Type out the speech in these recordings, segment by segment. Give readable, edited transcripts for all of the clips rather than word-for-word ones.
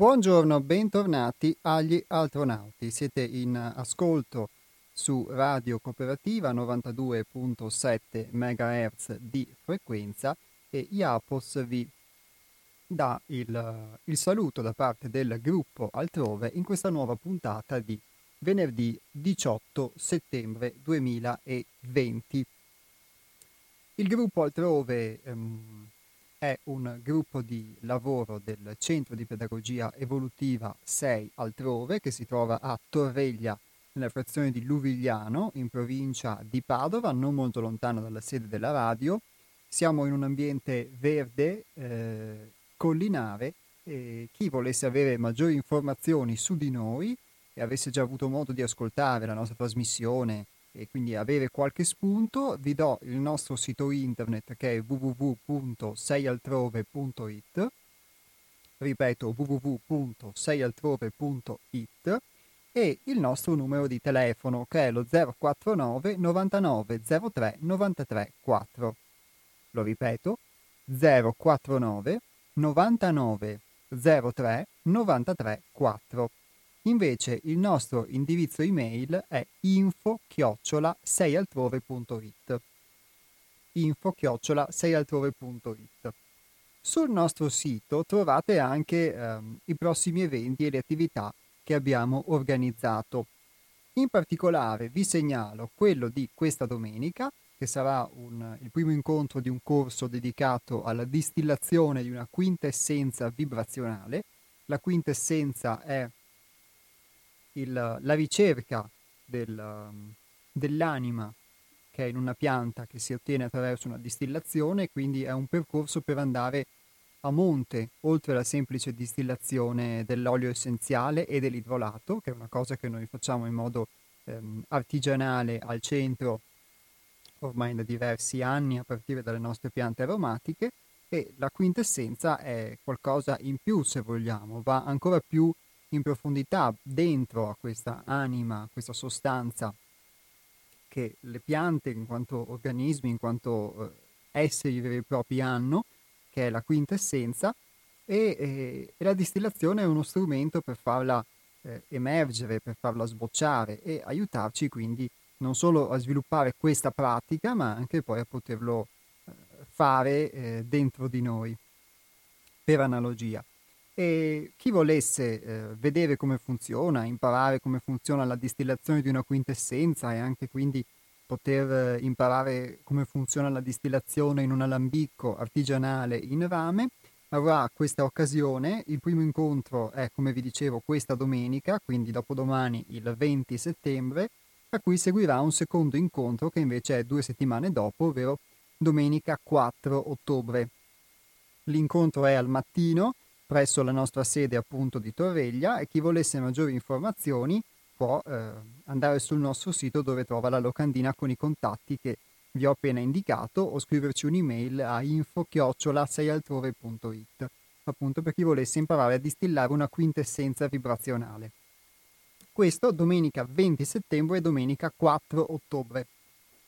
Buongiorno, bentornati agli Altronauti. Siete in ascolto su Radio Cooperativa 92.7 MHz di frequenza e IAPOS vi dà il saluto da parte del gruppo Altrove in questa nuova puntata di venerdì 18 settembre 2020. Il gruppo Altrove è un gruppo di lavoro del Centro di Pedagogia Evolutiva Sei Altrove che si trova a Torreglia, nella frazione di Luvigliano, in provincia di Padova, non molto lontano dalla sede della radio. Siamo in un ambiente verde, collinare, e chi volesse avere maggiori informazioni su di noi e avesse già avuto modo di ascoltare la nostra trasmissione e quindi avere qualche spunto, vi do il nostro sito internet che è www.seialtrove.it, ripeto www.seialtrove.it, e il nostro numero di telefono che è lo 049 99 03 93 4. Lo ripeto, 049 99 03 93 4. Invece il nostro indirizzo email è info@seialtrove.it. info@seialtrove.it. Sul nostro sito trovate anche i prossimi eventi e le attività che abbiamo organizzato. In particolare vi segnalo quello di questa domenica, che sarà il primo incontro di un corso dedicato alla distillazione di una quintessenza vibrazionale. La quintessenza è la ricerca dell'anima che è in una pianta, che si ottiene attraverso una distillazione, quindi è un percorso per andare a monte oltre la semplice distillazione dell'olio essenziale e dell'idrolato, che è una cosa che noi facciamo in modo artigianale al centro ormai da diversi anni a partire dalle nostre piante aromatiche. E la quintessenza è qualcosa in più, se vogliamo, va ancora più in profondità dentro a questa anima, a questa sostanza che le piante in quanto organismi, in quanto esseri veri e propri hanno, che è la quintessenza, e la distillazione è uno strumento per farla emergere, per farla sbocciare e aiutarci quindi non solo a sviluppare questa pratica ma anche poi a poterlo fare dentro di noi per analogia. E chi volesse vedere come funziona, imparare come funziona la distillazione di una quintessenza e anche quindi poter imparare come funziona la distillazione in un alambicco artigianale in rame, avrà questa occasione. Il primo incontro è, come vi dicevo, questa domenica, quindi dopodomani il 20 settembre, a cui seguirà un secondo incontro che invece è 2 settimane dopo, ovvero domenica 4 ottobre. L'incontro è al mattino presso la nostra sede appunto di Torreglia, e chi volesse maggiori informazioni può andare sul nostro sito dove trova la locandina con i contatti che vi ho appena indicato, o scriverci un'email a info@seialtrove.it, appunto per chi volesse imparare a distillare una quintessenza vibrazionale. Questo domenica 20 settembre e domenica 4 ottobre.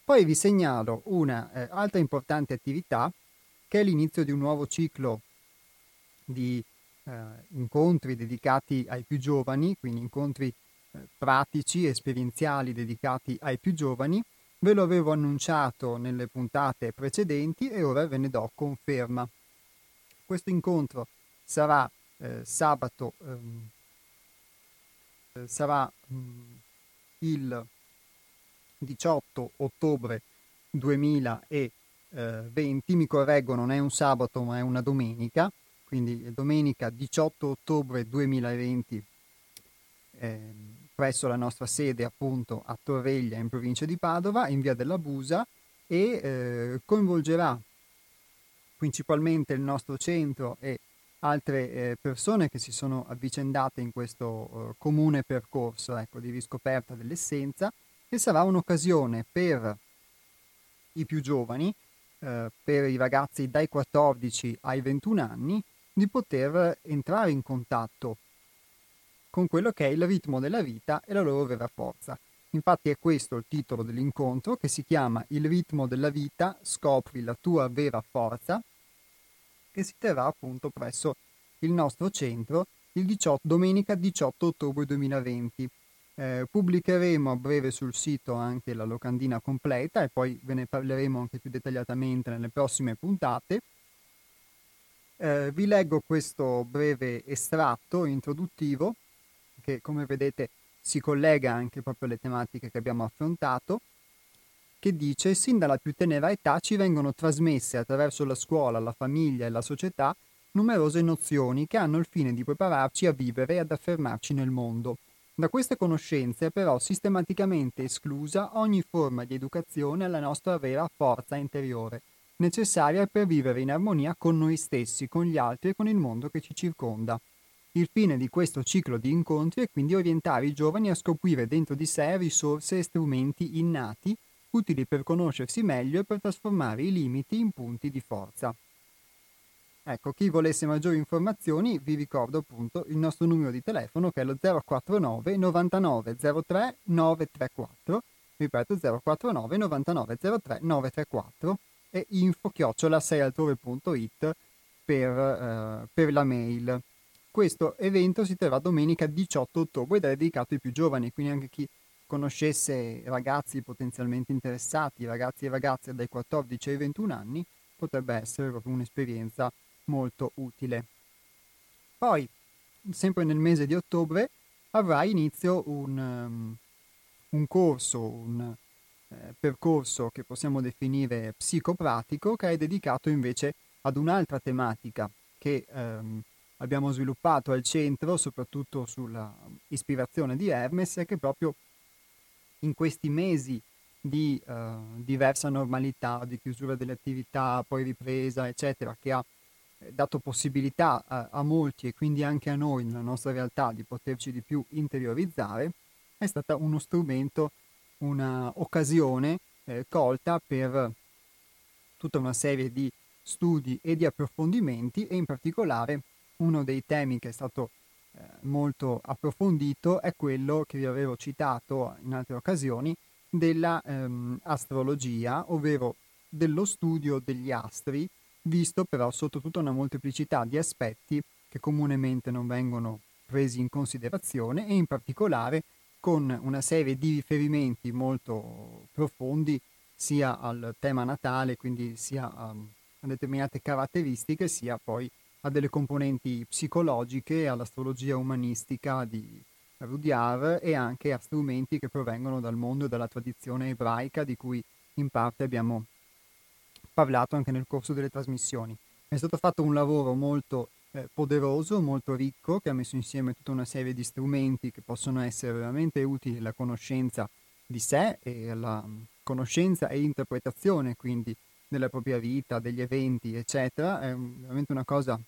Poi vi segnalo una altra importante attività, che è l'inizio di un nuovo ciclo di incontri dedicati ai più giovani, quindi incontri pratici, esperienziali dedicati ai più giovani. Ve lo avevo annunciato nelle puntate precedenti e ora ve ne do conferma. Questo incontro sarà sabato, sarà il 18 ottobre 2020, mi correggo, non è un sabato ma è una domenica, quindi domenica 18 ottobre 2020 presso la nostra sede appunto a Torreglia, in provincia di Padova, in via della Busa, e coinvolgerà principalmente il nostro centro e altre persone che si sono avvicendate in questo comune percorso di riscoperta dell'essenza, e sarà un'occasione per i più giovani, per i ragazzi dai 14 ai 21 anni, di poter entrare in contatto con quello che è il ritmo della vita e la loro vera forza. Infatti è questo il titolo dell'incontro, che si chiama Il ritmo della vita, scopri la tua vera forza, che si terrà appunto presso il nostro centro domenica 18 ottobre 2020. Pubblicheremo a breve sul sito anche la locandina completa e poi ve ne parleremo anche più dettagliatamente nelle prossime puntate. Vi leggo questo breve estratto introduttivo che, come vedete, si collega anche proprio alle tematiche che abbiamo affrontato, che dice: sin dalla più tenera età ci vengono trasmesse attraverso la scuola, la famiglia e la società numerose nozioni che hanno il fine di prepararci a vivere e ad affermarci nel mondo. Da queste conoscenze è però sistematicamente esclusa ogni forma di educazione alla nostra vera forza interiore, necessaria per vivere in armonia con noi stessi, con gli altri e con il mondo che ci circonda. Il fine di questo ciclo di incontri è quindi orientare i giovani a scoprire dentro di sé risorse e strumenti innati, utili per conoscersi meglio e per trasformare i limiti in punti di forza. Ecco, chi volesse maggiori informazioni, vi ricordo appunto il nostro numero di telefono, che è lo 049 99 03 934, ripeto 049 99 03 934, e info@seialtrove.it per la mail. Questo evento si terrà domenica 18 ottobre ed è dedicato ai più giovani, quindi anche chi conoscesse ragazzi potenzialmente interessati, ragazzi e ragazze dai 14 ai 21 anni, potrebbe essere proprio un'esperienza molto utile. Poi, sempre nel mese di ottobre, avrà inizio un percorso che possiamo definire psicopratico, che è dedicato invece ad un'altra tematica che abbiamo sviluppato al centro, soprattutto sulla ispirazione di Hermes, e che proprio in questi mesi di diversa normalità, di chiusura delle attività, poi ripresa, eccetera, che ha dato possibilità a molti e quindi anche a noi nella nostra realtà di poterci di più interiorizzare, è stata uno strumento, un'occasione colta per tutta una serie di studi e di approfondimenti, e in particolare uno dei temi che è stato molto approfondito è quello che vi avevo citato in altre occasioni della astrologia, ovvero dello studio degli astri, visto però sotto tutta una molteplicità di aspetti che comunemente non vengono presi in considerazione, e in particolare con una serie di riferimenti molto profondi sia al tema natale, quindi sia a determinate caratteristiche, sia poi a delle componenti psicologiche, all'astrologia umanistica di Rudyard e anche a strumenti che provengono dal mondo e dalla tradizione ebraica, di cui in parte abbiamo parlato anche nel corso delle trasmissioni. È stato fatto un lavoro molto poderoso, molto ricco, che ha messo insieme tutta una serie di strumenti che possono essere veramente utili alla conoscenza di sé e alla conoscenza e interpretazione quindi della propria vita, degli eventi, eccetera. È veramente una cosa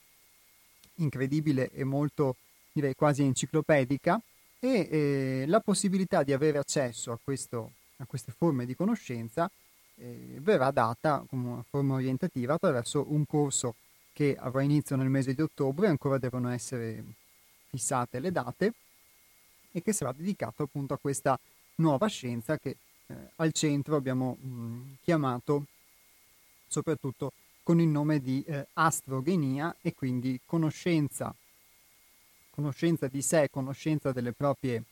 incredibile e molto, direi, quasi enciclopedica, e la possibilità di avere accesso a queste forme di conoscenza verrà data come una forma orientativa attraverso un corso che avrà inizio nel mese di ottobre, ancora devono essere fissate le date, e che sarà dedicato appunto a questa nuova scienza che al centro abbiamo chiamato soprattutto con il nome di astrogenia, e quindi conoscenza di sé, conoscenza delle proprie,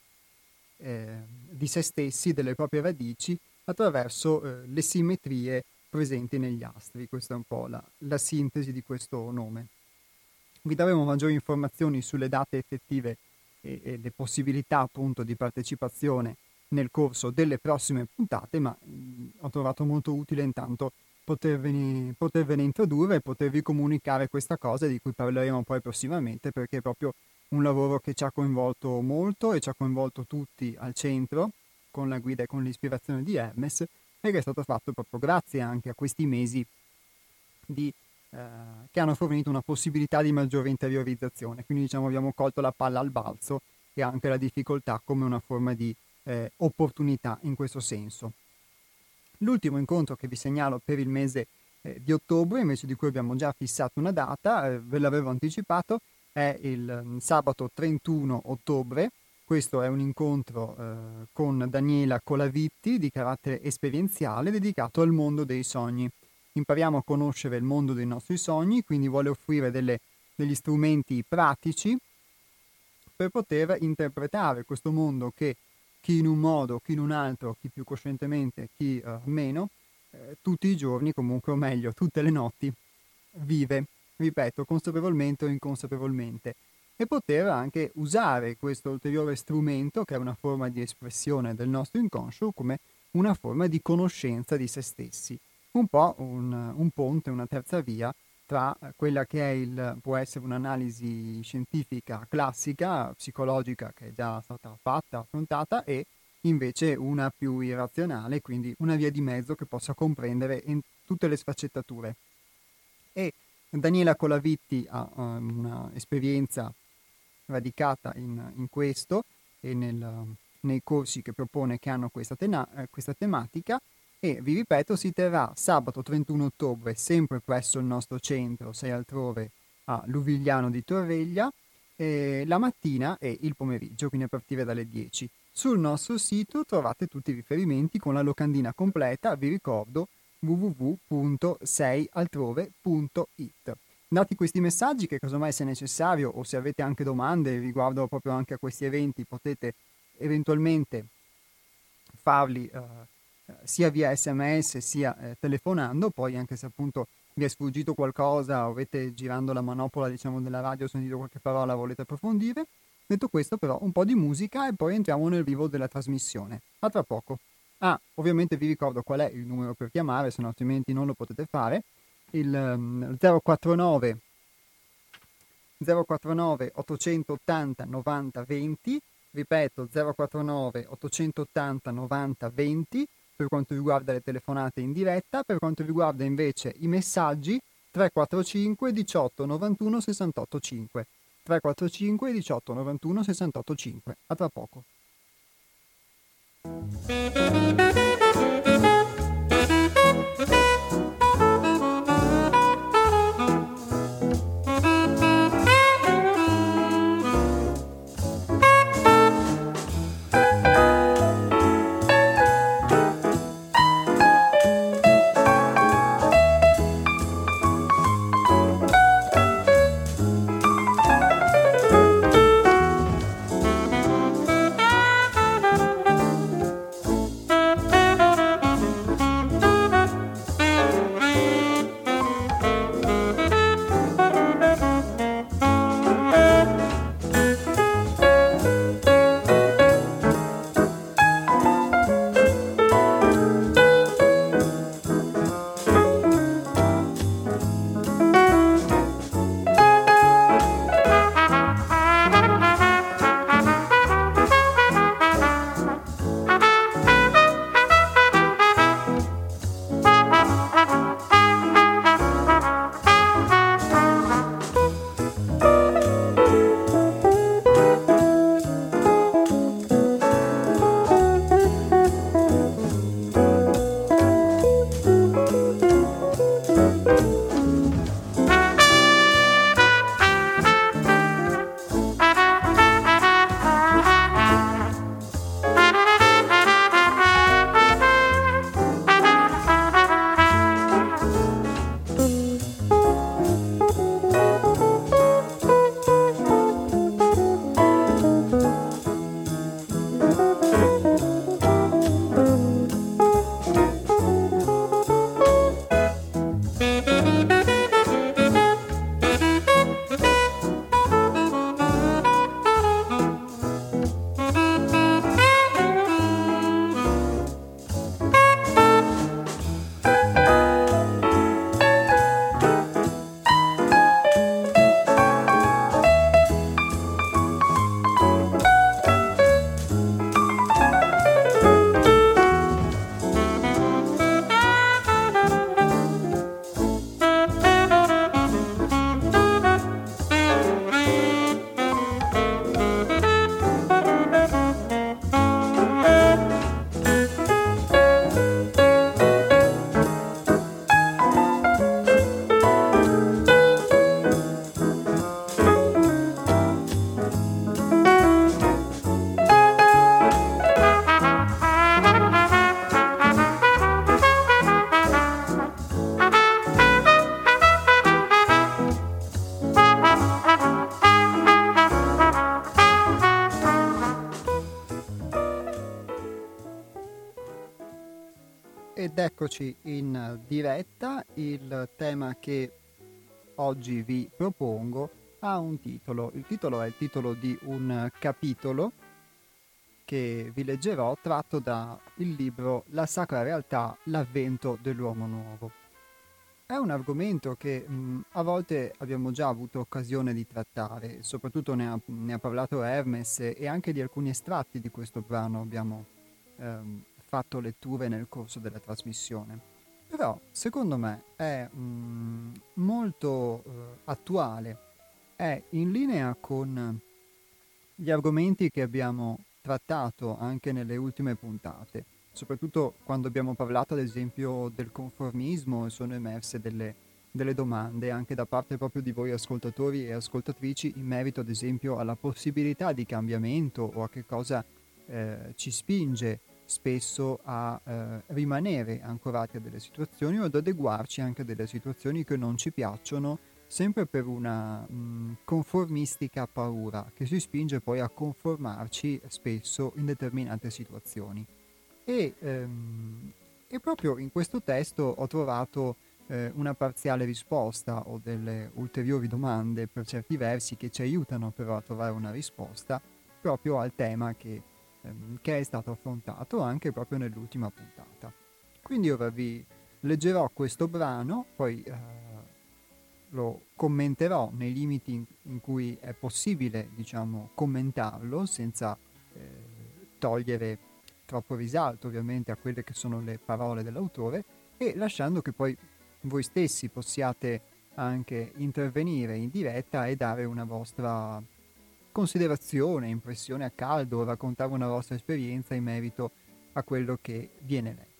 di se stessi, delle proprie radici, attraverso le simmetrie presenti negli astri. Questa è un po' la sintesi di questo nome. Vi daremo maggiori informazioni sulle date effettive e le possibilità appunto di partecipazione nel corso delle prossime puntate, ma ho trovato molto utile intanto potervene introdurre e potervi comunicare questa cosa, di cui parleremo poi prossimamente, perché è proprio un lavoro che ci ha coinvolto molto e ci ha coinvolto tutti al centro con la guida e con l'ispirazione di Hermes, e che è stato fatto proprio grazie anche a questi mesi che hanno fornito una possibilità di maggiore interiorizzazione. Quindi diciamo abbiamo colto la palla al balzo e anche la difficoltà come una forma di opportunità in questo senso. L'ultimo incontro che vi segnalo per il mese di ottobre, invece, di cui abbiamo già fissato una data, ve l'avevo anticipato, è il sabato 31 ottobre. Questo è un incontro con Daniela Colavitti di carattere esperienziale, dedicato al mondo dei sogni. Impariamo a conoscere il mondo dei nostri sogni, quindi vuole offrire degli strumenti pratici per poter interpretare questo mondo che chi in un modo, chi in un altro, chi più coscientemente, chi meno, tutti i giorni, comunque, o meglio, tutte le notti, vive, ripeto, consapevolmente o inconsapevolmente, e poter anche usare questo ulteriore strumento, che è una forma di espressione del nostro inconscio, come una forma di conoscenza di se stessi, un po' un ponte, una terza via tra quella che è può essere un'analisi scientifica classica, psicologica, che è già stata fatta, affrontata, e invece una più irrazionale, quindi una via di mezzo che possa comprendere in tutte le sfaccettature. E Daniela Colavitti ha un'esperienza radicata in questo e nei corsi che propone, che hanno questa tematica, e vi ripeto si terrà sabato 31 ottobre sempre presso il nostro centro Sei Altrove a Luvigliano di Torreglia, la mattina e il pomeriggio, quindi a partire dalle 10. Sul nostro sito trovate tutti i riferimenti con la locandina completa, vi ricordo www.seialtrove.it. Dati questi messaggi, che casomai se necessario o se avete anche domande riguardo proprio anche a questi eventi, potete eventualmente farli sia via SMS sia telefonando. Poi, anche se appunto vi è sfuggito qualcosa o avete, girando la manopola della radio, sentito qualche parola, volete approfondire. Detto questo, però, un po' di musica e poi entriamo nel vivo della trasmissione. A tra poco. Ah, ovviamente vi ricordo qual è il numero per chiamare, se no altrimenti non lo potete fare. Il 049 880 90 20, ripeto 049 880 90 20 per quanto riguarda le telefonate in diretta. Per quanto riguarda invece i messaggi, 345 18 91 68 5, 345 18 91 68 5. A tra poco. Ed eccoci in diretta. Il tema che oggi vi propongo ha un titolo. Il titolo è il titolo di un capitolo che vi leggerò, tratto dal libro La sacra realtà, l'avvento dell'uomo nuovo. È un argomento che a volte abbiamo già avuto occasione di trattare, soprattutto ne ha parlato Hermes, e anche di alcuni estratti di questo brano abbiamo fatto letture nel corso della trasmissione. Però secondo me è molto attuale, è in linea con gli argomenti che abbiamo trattato anche nelle ultime puntate, soprattutto quando abbiamo parlato ad esempio del conformismo, e sono emerse delle domande anche da parte proprio di voi ascoltatori e ascoltatrici in merito ad esempio alla possibilità di cambiamento, o a che cosa ci spinge spesso a rimanere ancorati a delle situazioni, o ad adeguarci anche a delle situazioni che non ci piacciono, sempre per una conformistica paura che si spinge poi a conformarci spesso in determinate situazioni. E proprio in questo testo ho trovato una parziale risposta, o delle ulteriori domande per certi versi che ci aiutano però a trovare una risposta proprio al tema che è stato affrontato anche proprio nell'ultima puntata. Quindi ora vi leggerò questo brano, poi lo commenterò nei limiti in cui è possibile, diciamo, commentarlo senza togliere troppo risalto ovviamente a quelle che sono le parole dell'autore, e lasciando che poi voi stessi possiate anche intervenire in diretta e dare una vostra considerazione, impressione a caldo, raccontare una vostra esperienza in merito a quello che viene letto.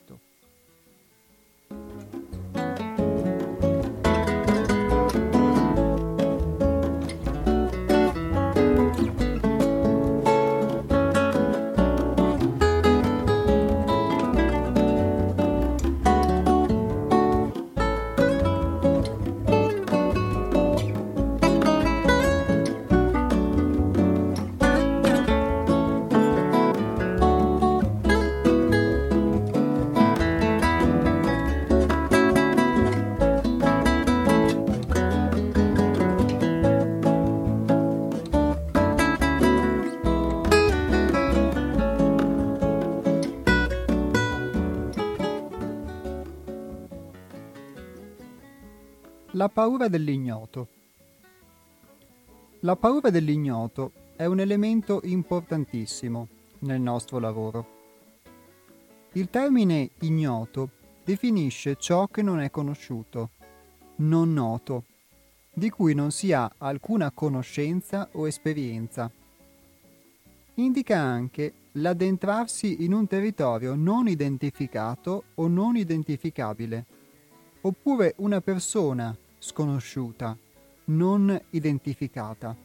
La paura dell'ignoto. La paura dell'ignoto è un elemento importantissimo nel nostro lavoro. Il termine ignoto definisce ciò che non è conosciuto, non noto, di cui non si ha alcuna conoscenza o esperienza. Indica anche l'addentrarsi in un territorio non identificato o non identificabile, oppure una persona sconosciuta, non identificata.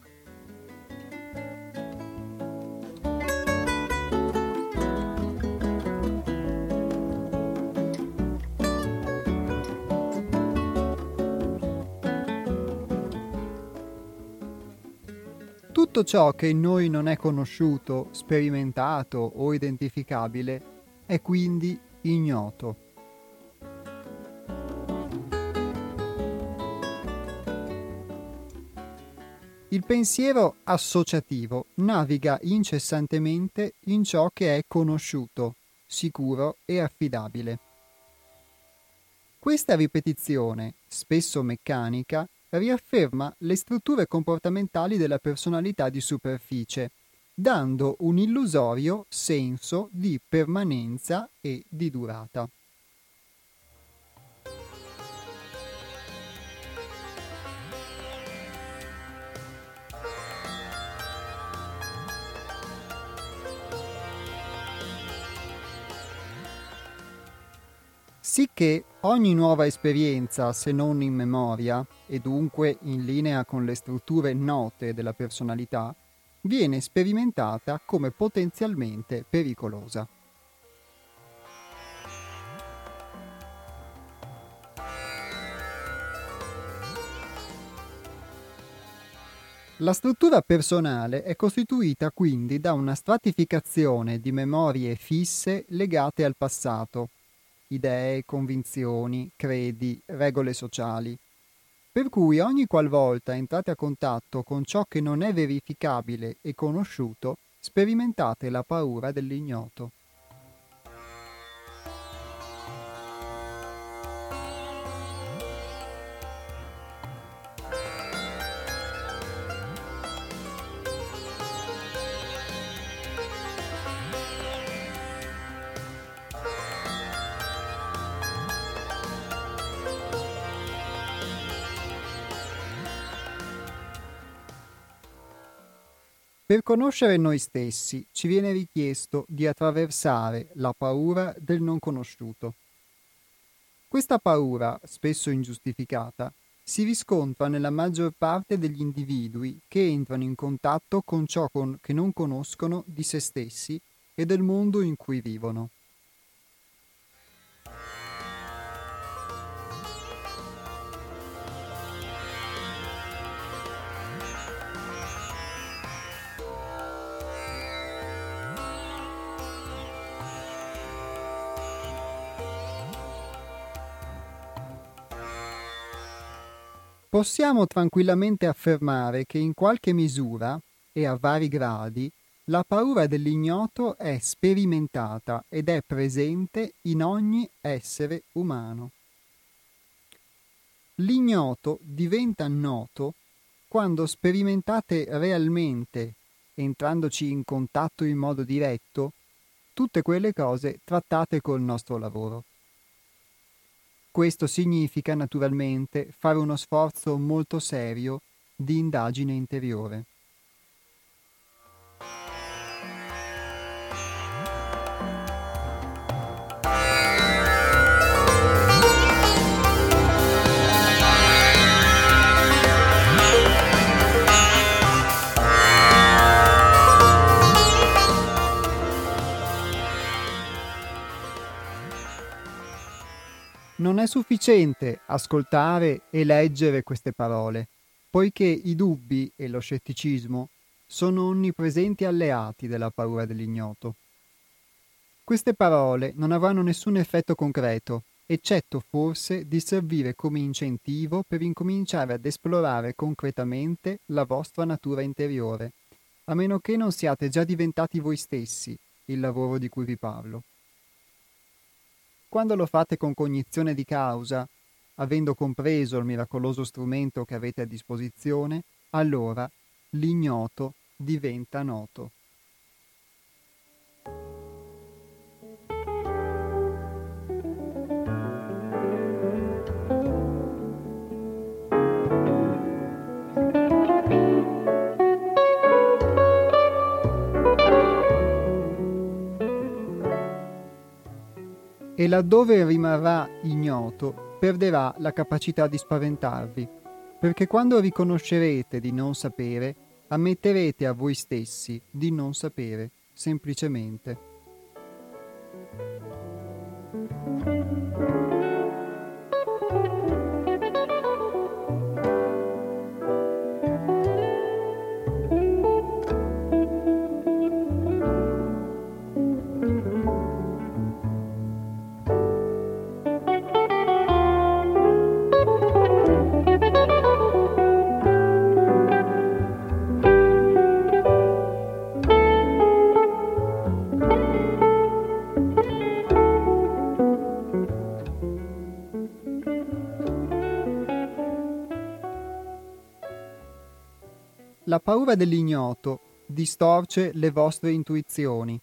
Tutto ciò che in noi non è conosciuto, sperimentato o identificabile è quindi ignoto. Il pensiero associativo naviga incessantemente in ciò che è conosciuto, sicuro e affidabile. Questa ripetizione, spesso meccanica, riafferma le strutture comportamentali della personalità di superficie, dando un illusorio senso di permanenza e di durata. Sicché ogni nuova esperienza, se non in memoria, e dunque in linea con le strutture note della personalità, viene sperimentata come potenzialmente pericolosa. La struttura personale è costituita quindi da una stratificazione di memorie fisse legate al passato, idee, convinzioni, credi, regole sociali. Per cui ogni qualvolta entrate a contatto con ciò che non è verificabile e conosciuto, sperimentate la paura dell'ignoto. Per conoscere noi stessi ci viene richiesto di attraversare la paura del non conosciuto. Questa paura, spesso ingiustificata, si riscontra nella maggior parte degli individui che entrano in contatto con ciò che non conoscono di se stessi e del mondo in cui vivono. Possiamo tranquillamente affermare che in qualche misura, e a vari gradi, la paura dell'ignoto è sperimentata ed è presente in ogni essere umano. L'ignoto diventa noto quando sperimentate realmente, entrandoci in contatto in modo diretto, tutte quelle cose trattate col nostro lavoro. Questo significa, naturalmente, fare uno sforzo molto serio di indagine interiore. Non è sufficiente ascoltare e leggere queste parole, poiché i dubbi e lo scetticismo sono onnipresenti alleati della paura dell'ignoto. Queste parole non avranno nessun effetto concreto, eccetto forse di servire come incentivo per incominciare ad esplorare concretamente la vostra natura interiore, a meno che non siate già diventati voi stessi il lavoro di cui vi parlo. Quando lo fate con cognizione di causa, avendo compreso il miracoloso strumento che avete a disposizione, allora l'ignoto diventa noto. E laddove rimarrà ignoto, perderà la capacità di spaventarvi, perché quando riconoscerete di non sapere, ammetterete a voi stessi di non sapere, semplicemente. La paura dell'ignoto distorce le vostre intuizioni,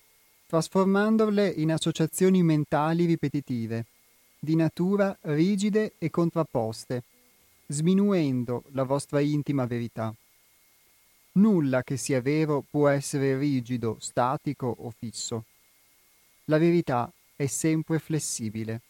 trasformandole in associazioni mentali ripetitive, di natura rigide e contrapposte, sminuendo la vostra intima verità. Nulla che sia vero può essere rigido, statico o fisso. La verità è sempre flessibile.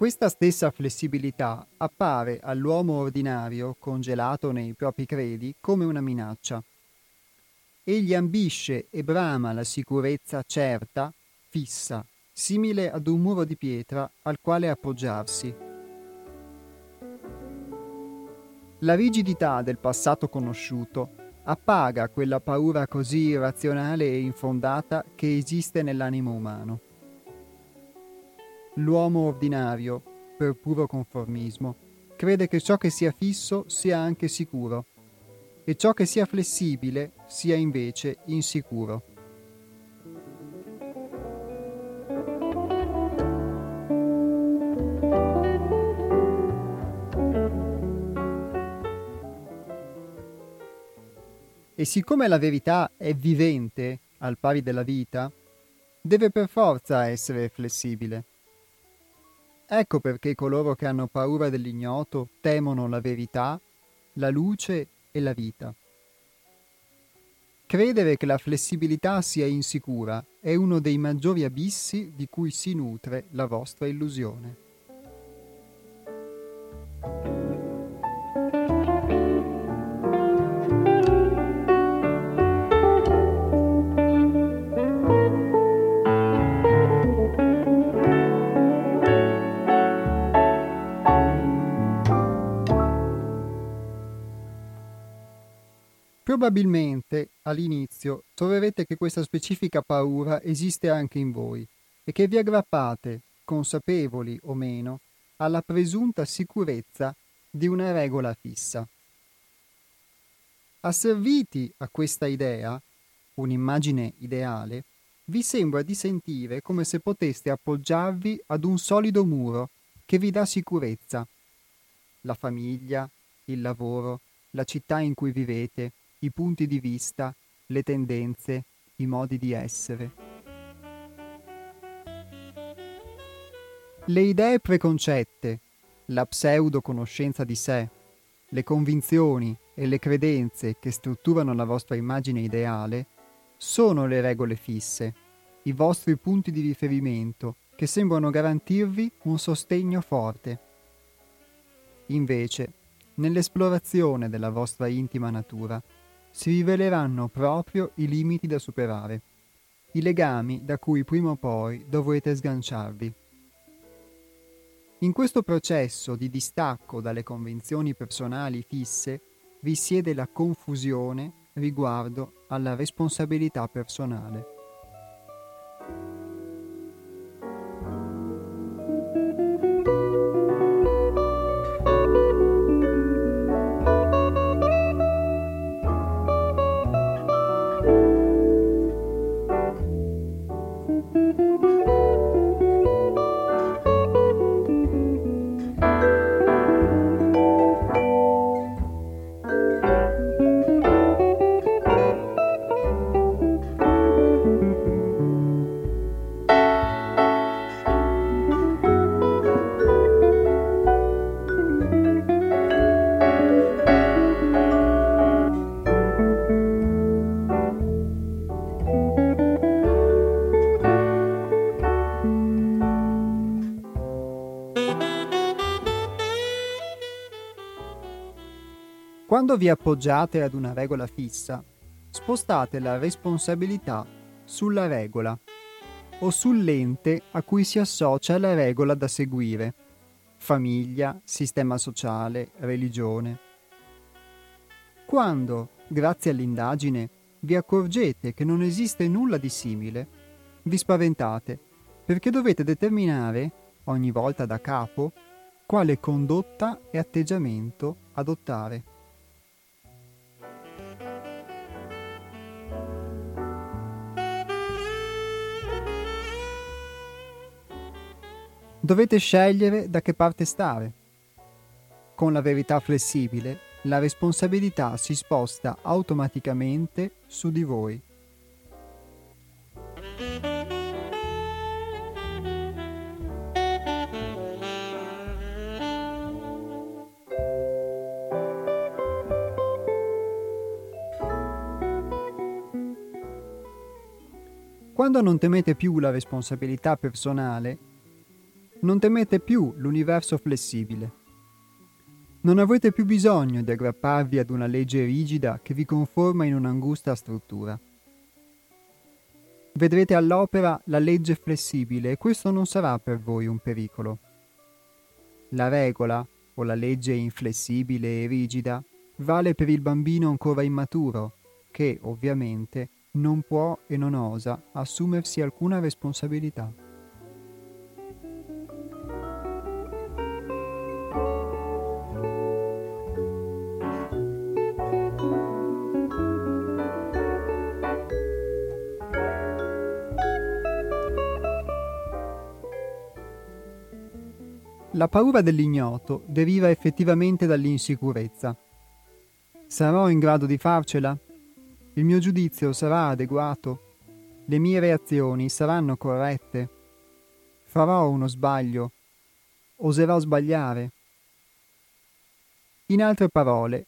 Questa stessa flessibilità appare all'uomo ordinario, congelato nei propri credi, come una minaccia. egli ambisce e brama la sicurezza certa, fissa, simile ad un muro di pietra al quale appoggiarsi. La rigidità del passato conosciuto appaga quella paura così irrazionale e infondata che esiste nell'animo umano. L'uomo ordinario, per puro conformismo, crede che ciò che sia fisso sia anche sicuro e ciò che sia flessibile sia invece insicuro. E siccome la verità è vivente, al pari della vita, deve per forza essere flessibile. Ecco perché coloro che hanno paura dell'ignoto temono la verità, la luce e la vita. Credere che la flessibilità sia insicura è uno dei maggiori abissi di cui si nutre la vostra illusione. Probabilmente, all'inizio, troverete che questa specifica paura esiste anche in voi e che vi aggrappate, consapevoli o meno, alla presunta sicurezza di una regola fissa. Asserviti a questa idea, un'immagine ideale, vi sembra di sentire come se poteste appoggiarvi ad un solido muro che vi dà sicurezza. La famiglia, il lavoro, la città in cui vivete, i punti di vista, le tendenze, i modi di essere. Le idee preconcette, la pseudo-conoscenza di sé, le convinzioni e le credenze che strutturano la vostra immagine ideale sono le regole fisse, i vostri punti di riferimento che sembrano garantirvi un sostegno forte. Invece, nell'esplorazione della vostra intima natura, si riveleranno proprio i limiti da superare, i legami da cui prima o poi dovrete sganciarvi. In questo processo di distacco dalle convinzioni personali fisse vi siede la confusione riguardo alla responsabilità personale. Quando vi appoggiate ad una regola fissa, spostate la responsabilità sulla regola o sull'ente a cui si associa la regola da seguire: famiglia, sistema sociale, religione. Quando, grazie all'indagine, vi accorgete che non esiste nulla di simile, vi spaventate perché dovete determinare, ogni volta da capo, quale condotta e atteggiamento adottare. Dovete scegliere da che parte stare. Con la verità flessibile, la responsabilità si sposta automaticamente su di voi. Quando non temete più la responsabilità personale, non temete più l'universo flessibile. Non avrete più bisogno di aggrapparvi ad una legge rigida che vi conforma in un'angusta struttura. Vedrete all'opera la legge flessibile e questo non sarà per voi un pericolo. La regola, o la legge inflessibile e rigida, vale per il bambino ancora immaturo, che, ovviamente, non può e non osa assumersi alcuna responsabilità. La paura dell'ignoto deriva effettivamente dall'insicurezza. Sarò in grado di farcela? Il mio giudizio sarà adeguato? Le mie reazioni saranno corrette? Farò uno sbaglio? Oserò sbagliare? In altre parole,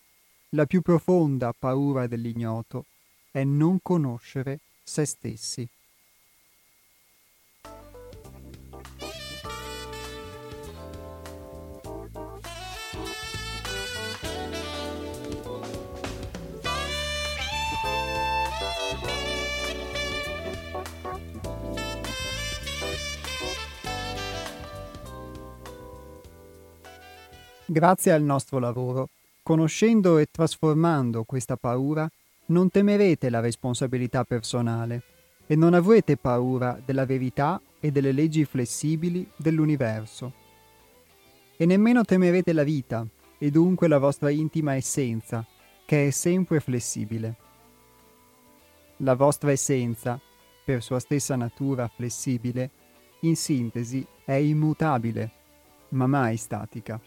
la più profonda paura dell'ignoto è non conoscere se stessi. Grazie al nostro lavoro, conoscendo e trasformando questa paura, non temerete la responsabilità personale e non avrete paura della verità e delle leggi flessibili dell'universo. E nemmeno temerete la vita e dunque la vostra intima essenza, che è sempre flessibile. La vostra essenza, per sua stessa natura flessibile, in sintesi è immutabile, ma mai statica.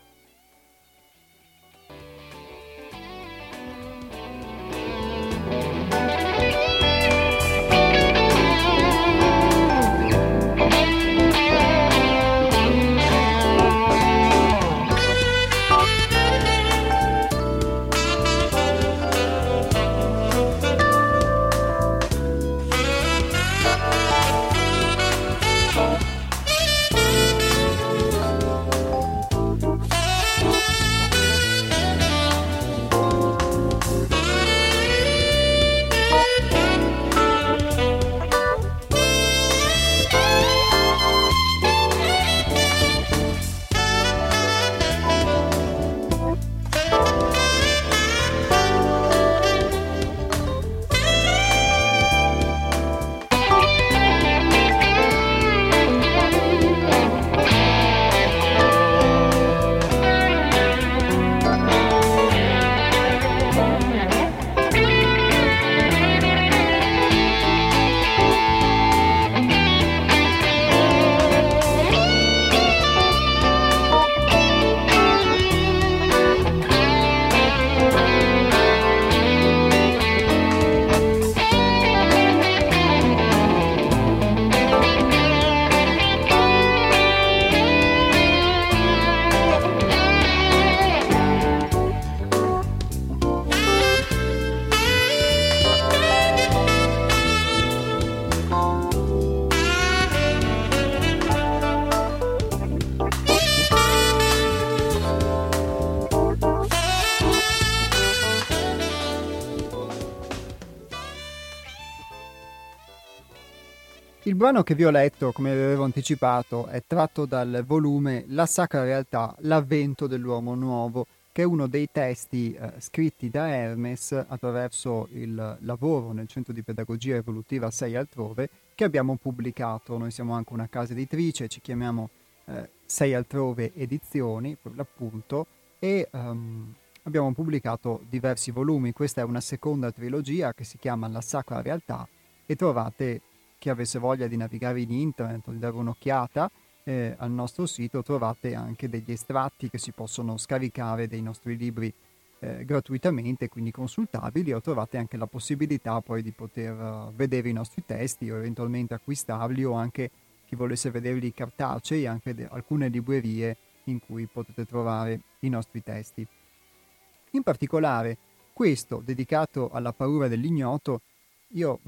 Il brano che vi ho letto, come vi avevo anticipato, è tratto dal volume La sacra realtà, l'avvento dell'uomo nuovo, che è uno dei testi scritti da Hermes attraverso il lavoro nel Centro di Pedagogia Evolutiva Sei Altrove, che abbiamo pubblicato. Noi siamo anche una casa editrice, ci chiamiamo Sei Altrove Edizioni, per l'appunto, e abbiamo pubblicato diversi volumi. Questa è una seconda trilogia che si chiama La sacra realtà e trovate... Chi avesse voglia di navigare in internet o di dare un'occhiata al nostro sito, trovate anche degli estratti che si possono scaricare dei nostri libri gratuitamente, quindi consultabili, o trovate anche la possibilità poi di poter vedere i nostri testi o eventualmente acquistarli, o anche chi volesse vederli cartacei, anche alcune librerie in cui potete trovare i nostri testi. In particolare questo dedicato alla paura dell'ignoto, io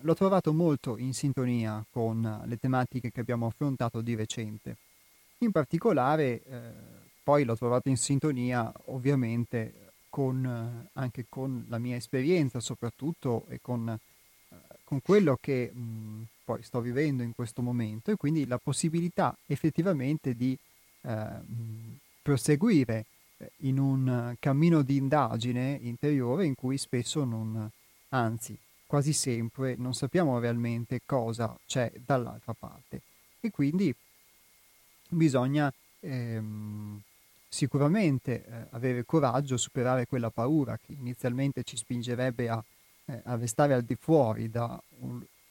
l'ho trovato molto in sintonia con le tematiche che abbiamo affrontato di recente. In particolare poi l'ho trovato in sintonia ovviamente con, anche con la mia esperienza soprattutto e con quello che poi sto vivendo in questo momento, e quindi la possibilità effettivamente di proseguire in un cammino di indagine interiore in cui spesso non, anzi quasi sempre non sappiamo realmente cosa c'è dall'altra parte, e quindi bisogna sicuramente avere coraggio, superare quella paura che inizialmente ci spingerebbe a restare al di fuori da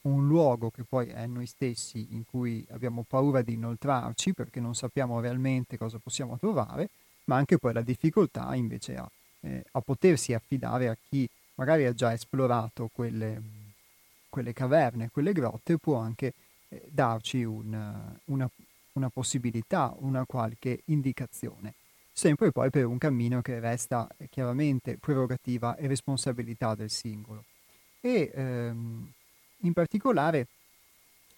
un luogo che poi è noi stessi, in cui abbiamo paura di inoltrarci perché non sappiamo realmente cosa possiamo trovare, ma anche poi la difficoltà invece a potersi affidare a chi magari ha già esplorato quelle caverne, quelle grotte, può anche darci una possibilità, una qualche indicazione, sempre poi per un cammino che resta chiaramente prerogativa e responsabilità del singolo. E in particolare,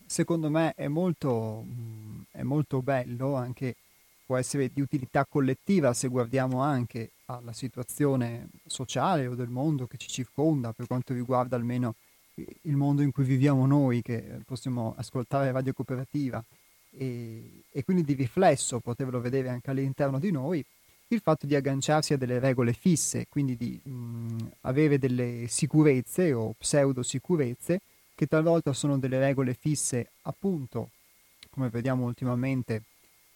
secondo me, è molto bello, anche può essere di utilità collettiva se guardiamo anche alla situazione sociale o del mondo che ci circonda, per quanto riguarda almeno il mondo in cui viviamo noi, che possiamo ascoltare Radio Cooperativa, e quindi di riflesso poterlo vedere anche all'interno di noi, il fatto di agganciarsi a delle regole fisse, quindi di avere delle sicurezze o pseudosicurezze, che talvolta sono delle regole fisse, appunto, come vediamo ultimamente,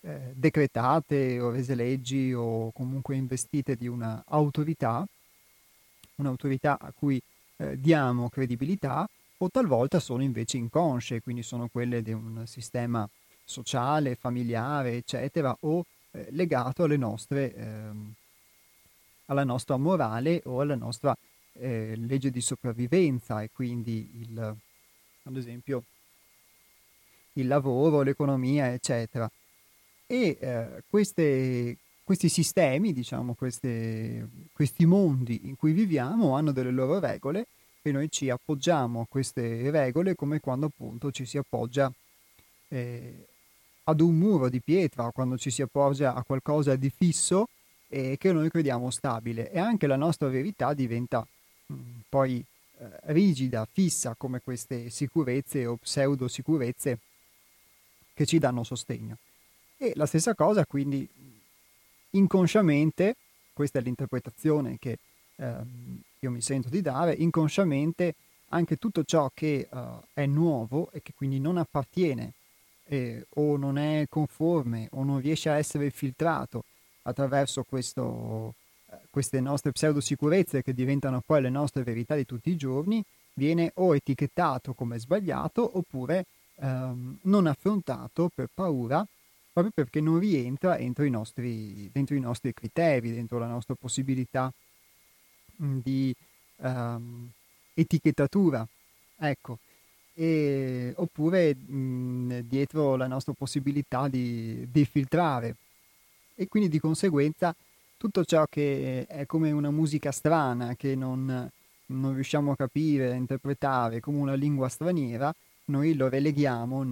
decretate o rese leggi o comunque investite di una autorità, un'autorità a cui diamo credibilità, o talvolta sono invece inconsce, quindi sono quelle di un sistema sociale, familiare, eccetera, o legato alle nostre, alla nostra morale o alla nostra legge di sopravvivenza, e quindi ad esempio il lavoro, l'economia, eccetera. E questi sistemi, diciamo, questi mondi in cui viviamo hanno delle loro regole, e noi ci appoggiamo a queste regole come quando appunto ci si appoggia ad un muro di pietra, quando ci si appoggia a qualcosa di fisso e che noi crediamo stabile, e anche la nostra verità diventa poi rigida, fissa, come queste sicurezze o pseudosicurezze che ci danno sostegno. E la stessa cosa, quindi, inconsciamente, questa è l'interpretazione che io mi sento di dare, inconsciamente anche tutto ciò che è nuovo e che quindi non appartiene o non è conforme o non riesce a essere filtrato attraverso queste nostre pseudosicurezze, che diventano poi le nostre verità di tutti i giorni, viene o etichettato come sbagliato oppure non affrontato per paura, proprio perché non rientra dentro i nostri criteri, dentro la nostra possibilità di etichettatura, ecco, oppure dietro la nostra possibilità di filtrare. E quindi di conseguenza tutto ciò che è come una musica strana, che non riusciamo a capire, a interpretare, come una lingua straniera, noi lo releghiamo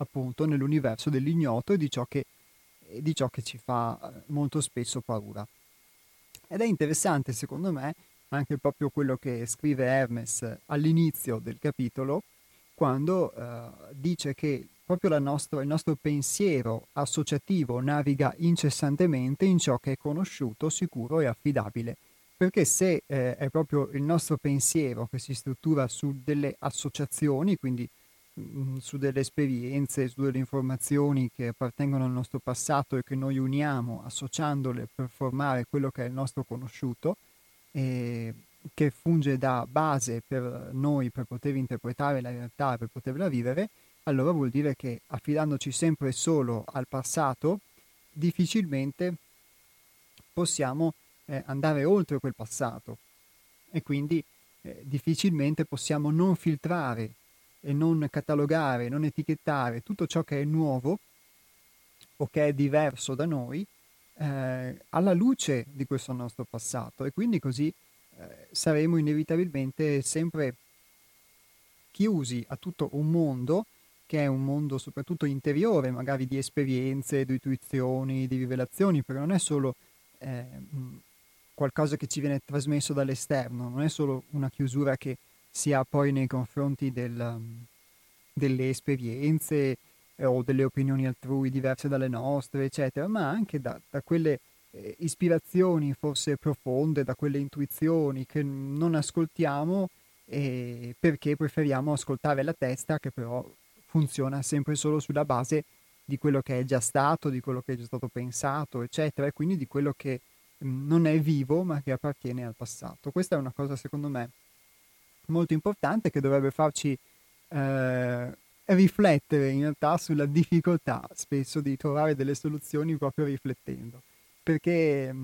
appunto nell'universo dell'ignoto e di ciò che ci fa molto spesso paura. Ed è interessante, secondo me, anche proprio quello che scrive Hermes all'inizio del capitolo, quando dice che proprio il nostro pensiero associativo naviga incessantemente in ciò che è conosciuto, sicuro e affidabile, perché se è proprio il nostro pensiero che si struttura su delle associazioni, quindi su delle esperienze, su delle informazioni che appartengono al nostro passato e che noi uniamo associandole per formare quello che è il nostro conosciuto, che funge da base per noi per poter interpretare la realtà, per poterla vivere, allora vuol dire che affidandoci sempre solo al passato difficilmente possiamo andare oltre quel passato, e quindi difficilmente possiamo non filtrare e non catalogare, non etichettare tutto ciò che è nuovo o che è diverso da noi alla luce di questo nostro passato, e quindi così saremo inevitabilmente sempre chiusi a tutto un mondo che è un mondo soprattutto interiore, magari di esperienze, di intuizioni, di rivelazioni, perché non è solo qualcosa che ci viene trasmesso dall'esterno, non è solo una chiusura che si ha poi nei confronti delle esperienze o delle opinioni altrui diverse dalle nostre, eccetera, ma anche da quelle ispirazioni forse profonde, da quelle intuizioni che non ascoltiamo perché preferiamo ascoltare la testa, che però funziona sempre solo sulla base di quello che è già stato, di quello che è già stato pensato, eccetera, e quindi di quello che non è vivo ma che appartiene al passato. Questa è una cosa, secondo me, molto importante, che dovrebbe farci riflettere in realtà sulla difficoltà spesso di trovare delle soluzioni proprio riflettendo, perché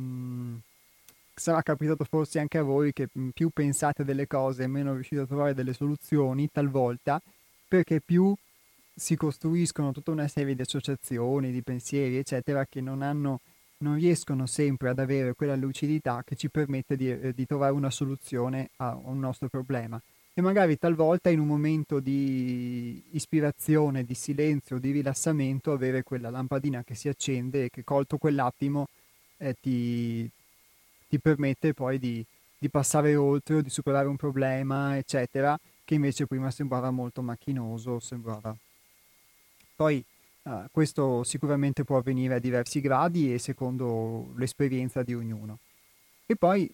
sarà capitato forse anche a voi che più pensate delle cose meno riuscite a trovare delle soluzioni talvolta, perché più si costruiscono tutta una serie di associazioni, di pensieri, eccetera, che non riescono sempre ad avere quella lucidità che ci permette di trovare una soluzione a un nostro problema. E magari talvolta in un momento di ispirazione, di silenzio, di rilassamento, avere quella lampadina che si accende e che, colto quell'attimo, ti permette poi di passare oltre o di superare un problema, eccetera, che invece prima sembrava molto macchinoso, sembrava. Poi questo sicuramente può avvenire a diversi gradi e secondo l'esperienza di ognuno. E poi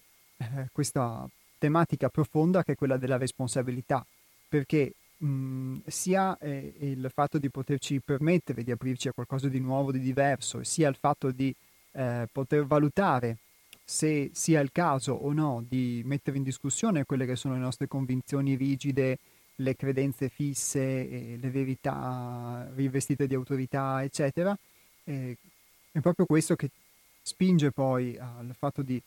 questa tematica profonda che è quella della responsabilità, perché sia il fatto di poterci permettere di aprirci a qualcosa di nuovo, di diverso, sia il fatto di poter valutare se sia il caso o no di mettere in discussione quelle che sono le nostre convinzioni rigide, le credenze fisse, le verità rivestite di autorità, eccetera. È proprio questo che spinge poi al fatto di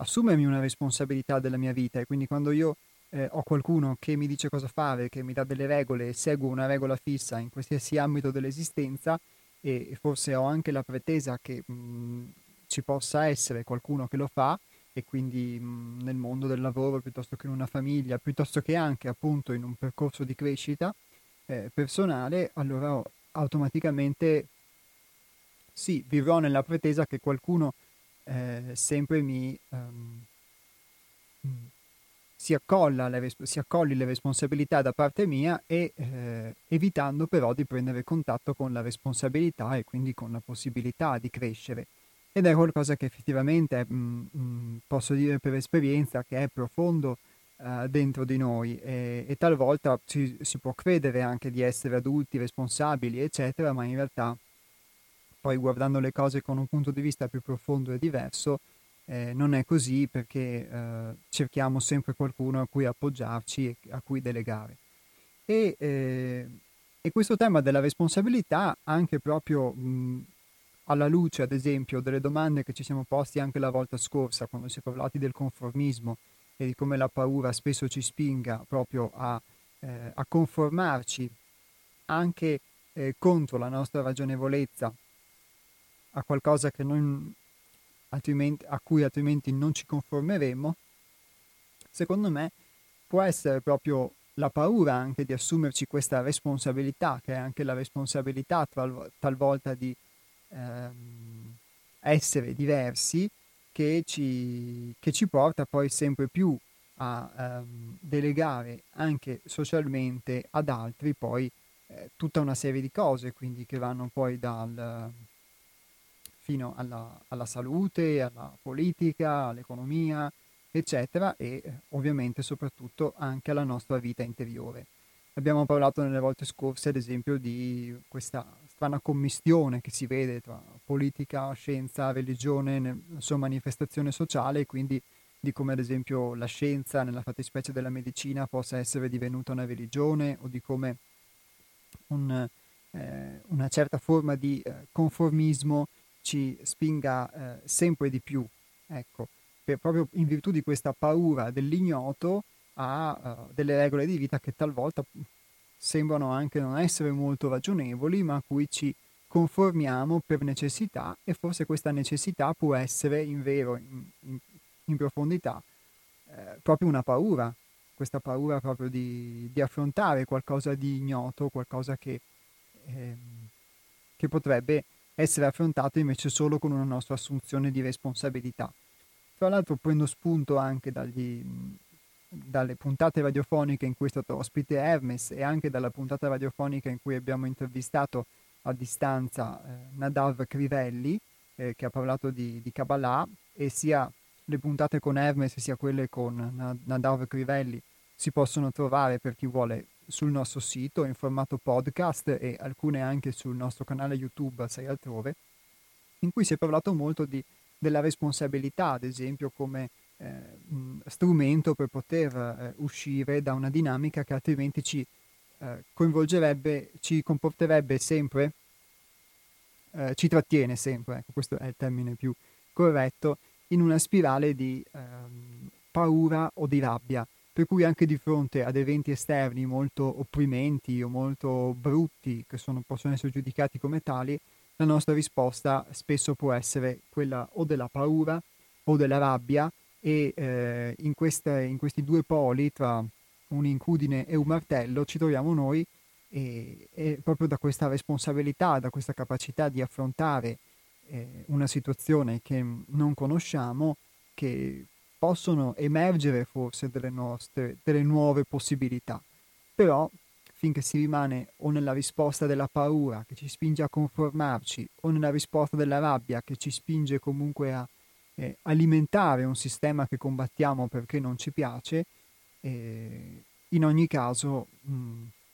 assumermi una responsabilità della mia vita, e quindi quando io ho qualcuno che mi dice cosa fare, che mi dà delle regole e seguo una regola fissa in qualsiasi ambito dell'esistenza, e forse ho anche la pretesa che ci possa essere qualcuno che lo fa, e quindi nel mondo del lavoro piuttosto che in una famiglia, piuttosto che anche appunto in un percorso di crescita personale, allora automaticamente sì, vivrò nella pretesa che qualcuno sempre mi si accolli le responsabilità da parte mia, e evitando però di prendere contatto con la responsabilità e quindi con la possibilità di crescere. Ed è qualcosa che effettivamente posso dire per esperienza che è profondo dentro di noi, e talvolta si può credere anche di essere adulti, responsabili, eccetera, ma in realtà poi guardando le cose con un punto di vista più profondo e diverso, non è così, perché cerchiamo sempre qualcuno a cui appoggiarci e a cui delegare. E questo tema della responsabilità, anche proprio alla luce, ad esempio, delle domande che ci siamo posti anche la volta scorsa, quando si è parlati del conformismo e di come la paura spesso ci spinga proprio a conformarci anche contro la nostra ragionevolezza, a qualcosa che a cui altrimenti non ci conformeremo. Secondo me può essere proprio la paura anche di assumerci questa responsabilità, che è anche la responsabilità talvolta di essere diversi, che ci porta poi sempre più a delegare anche socialmente ad altri poi tutta una serie di cose, quindi che vanno poi fino alla salute, alla politica, all'economia, eccetera, e ovviamente soprattutto anche alla nostra vita interiore. Abbiamo parlato nelle volte scorse, ad esempio, di questa strana commistione che si vede tra politica, scienza, religione, sua manifestazione sociale, e quindi di come, ad esempio, la scienza, nella fattispecie della medicina, possa essere divenuta una religione, o di come una certa forma di conformismo ci spinga sempre di più, ecco, proprio in virtù di questa paura dell'ignoto a delle regole di vita che talvolta sembrano anche non essere molto ragionevoli, ma a cui ci conformiamo per necessità, e forse questa necessità può essere in profondità proprio una paura, questa paura proprio di affrontare qualcosa di ignoto, qualcosa che che potrebbe essere affrontato invece solo con una nostra assunzione di responsabilità. Tra l'altro prendo spunto anche dalle puntate radiofoniche in cui è stato ospite Hermes e anche dalla puntata radiofonica in cui abbiamo intervistato a distanza Nadav Crivelli, che ha parlato di Kabbalah, e sia le puntate con Hermes sia quelle con Nadav Crivelli si possono trovare, per chi vuole, sul nostro sito in formato podcast e alcune anche sul nostro canale YouTube Sei Altrove, in cui si è parlato molto della responsabilità, ad esempio, come strumento per poter uscire da una dinamica che altrimenti ci coinvolgerebbe, ci comporterebbe sempre, ci trattiene sempre, ecco, questo è il termine più corretto, in una spirale di paura o di rabbia, per cui anche di fronte ad eventi esterni molto opprimenti o molto brutti, che possono essere giudicati come tali, la nostra risposta spesso può essere quella o della paura o della rabbia, e in questi due poli, tra un'incudine e un martello, ci troviamo noi, e proprio da questa responsabilità, da questa capacità di affrontare una situazione che non conosciamo, che possono emergere forse delle nuove possibilità. Però finché si rimane o nella risposta della paura, che ci spinge a conformarci, o nella risposta della rabbia, che ci spinge comunque a alimentare un sistema che combattiamo perché non ci piace, in ogni caso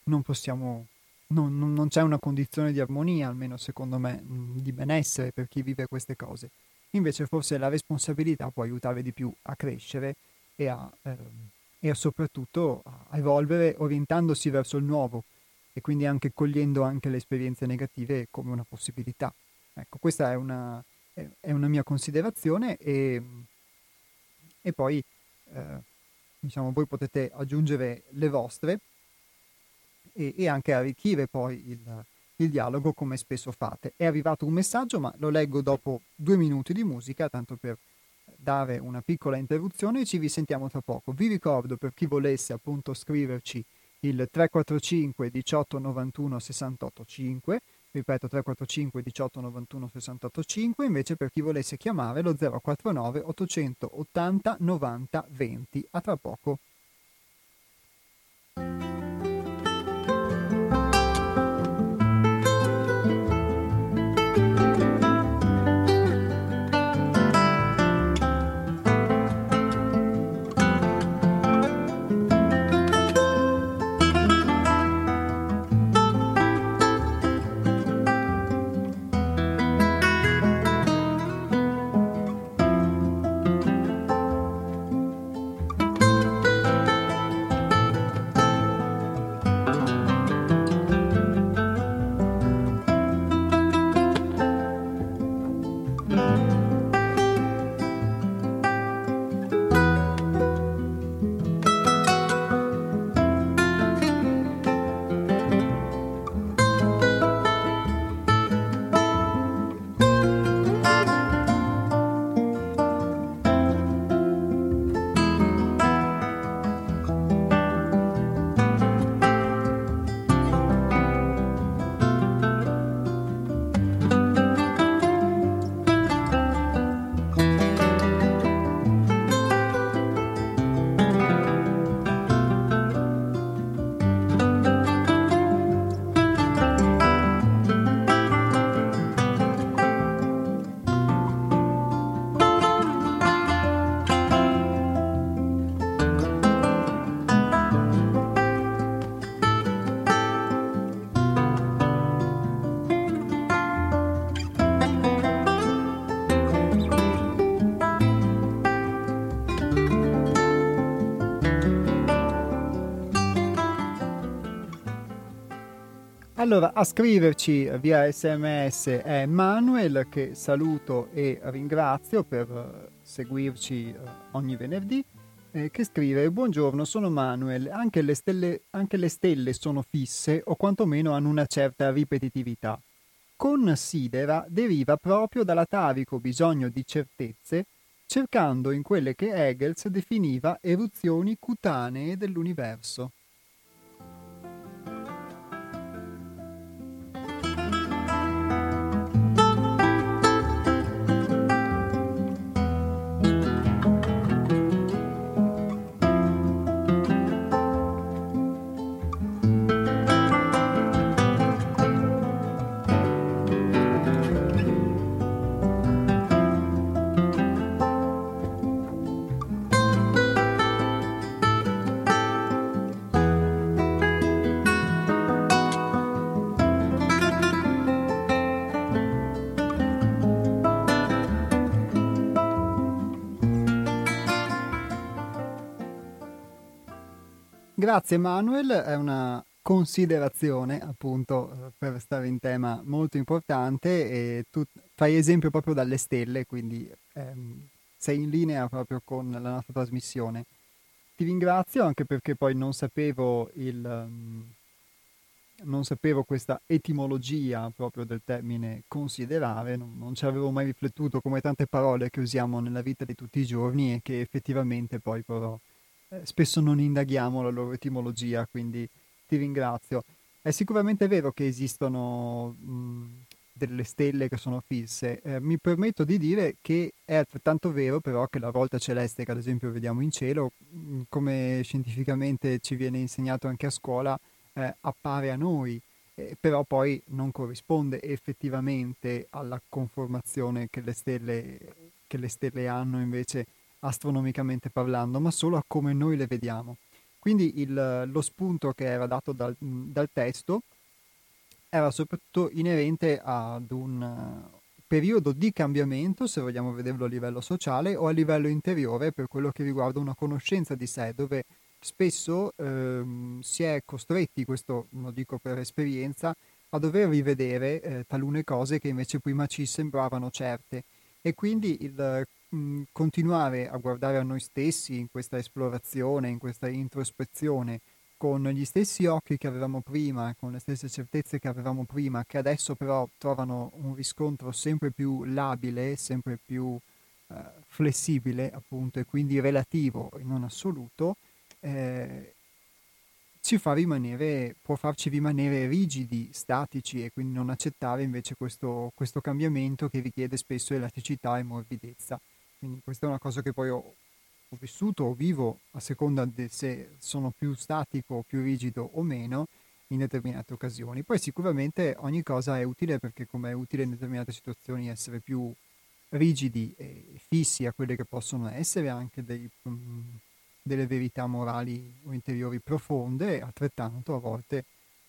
non possiamo, non c'è una condizione di armonia, almeno secondo me, di benessere per chi vive queste cose. Invece forse la responsabilità può aiutare di più a crescere e a soprattutto a evolvere orientandosi verso il nuovo, e quindi anche cogliendo anche le esperienze negative come una possibilità. Ecco, questa è una mia considerazione, e poi diciamo voi potete aggiungere le vostre e anche arricchire poi il dialogo, come spesso fate. È arrivato un messaggio, ma lo leggo dopo 2 minuti di musica, tanto per dare una piccola interruzione, e ci risentiamo tra poco. Vi ricordo, per chi volesse appunto scriverci, il 345 18 91 68 5, ripeto 345 18 91 68 5, invece per chi volesse chiamare lo 049 880 90 20. A tra poco. Allora, a scriverci via SMS è Manuel, che saluto e ringrazio per seguirci ogni venerdì, che scrive: buongiorno, sono Manuel, anche le stelle sono fisse, o quantomeno hanno una certa ripetitività. Considera deriva proprio dall'atavico bisogno di certezze, cercando in quelle che Hegels definiva eruzioni cutanee dell'universo. Grazie Manuel, è una considerazione appunto per stare in tema molto importante e tu fai esempio proprio dalle stelle, quindi sei in linea proprio con la nostra trasmissione. Ti ringrazio anche perché poi non sapevo questa etimologia proprio del termine considerare, non ci avevo mai riflettuto come tante parole che usiamo nella vita di tutti i giorni e che effettivamente poi però spesso non indaghiamo la loro etimologia, quindi ti ringrazio. È sicuramente vero che esistono delle stelle che sono fisse, mi permetto di dire che è altrettanto vero però che la volta celeste che ad esempio vediamo in cielo, come scientificamente ci viene insegnato anche a scuola, appare a noi, però poi non corrisponde effettivamente alla conformazione che le stelle hanno invece astronomicamente parlando, ma solo a come noi le vediamo. Quindi lo spunto che era dato dal testo era soprattutto inerente ad un periodo di cambiamento, se vogliamo vederlo a livello sociale o a livello interiore, per quello che riguarda una conoscenza di sé, dove spesso si è costretti, questo lo dico per esperienza, a dover rivedere talune cose che invece prima ci sembravano certe, e quindi continuare a guardare a noi stessi in questa esplorazione, in questa introspezione, con gli stessi occhi che avevamo prima, con le stesse certezze che avevamo prima, che adesso però trovano un riscontro sempre più labile, sempre più flessibile appunto, e quindi relativo e non assoluto, può farci rimanere rigidi, statici, e quindi non accettare invece questo cambiamento che richiede spesso elasticità e morbidezza. Quindi questa è una cosa che poi ho vissuto o vivo a seconda di se sono più statico, più rigido o meno in determinate occasioni. Poi sicuramente ogni cosa è utile, perché come è utile in determinate situazioni essere più rigidi e fissi a quelle che possono essere anche delle verità morali o interiori profonde, e altrettanto a volte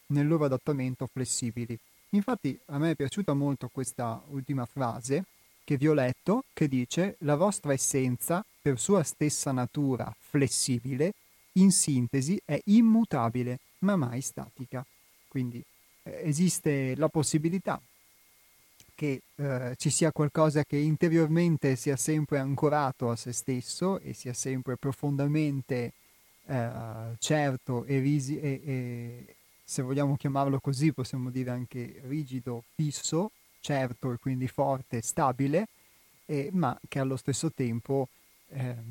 nel loro adattamento flessibili. Infatti a me è piaciuta molto questa ultima frase che vi ho letto, che dice: la vostra essenza, per sua stessa natura flessibile, in sintesi è immutabile ma mai statica. Quindi esiste la possibilità che ci sia qualcosa che interiormente sia sempre ancorato a se stesso e sia sempre profondamente certo e, se vogliamo chiamarlo così, possiamo dire anche rigido, fisso, certo e quindi forte, stabile, ma che allo stesso tempo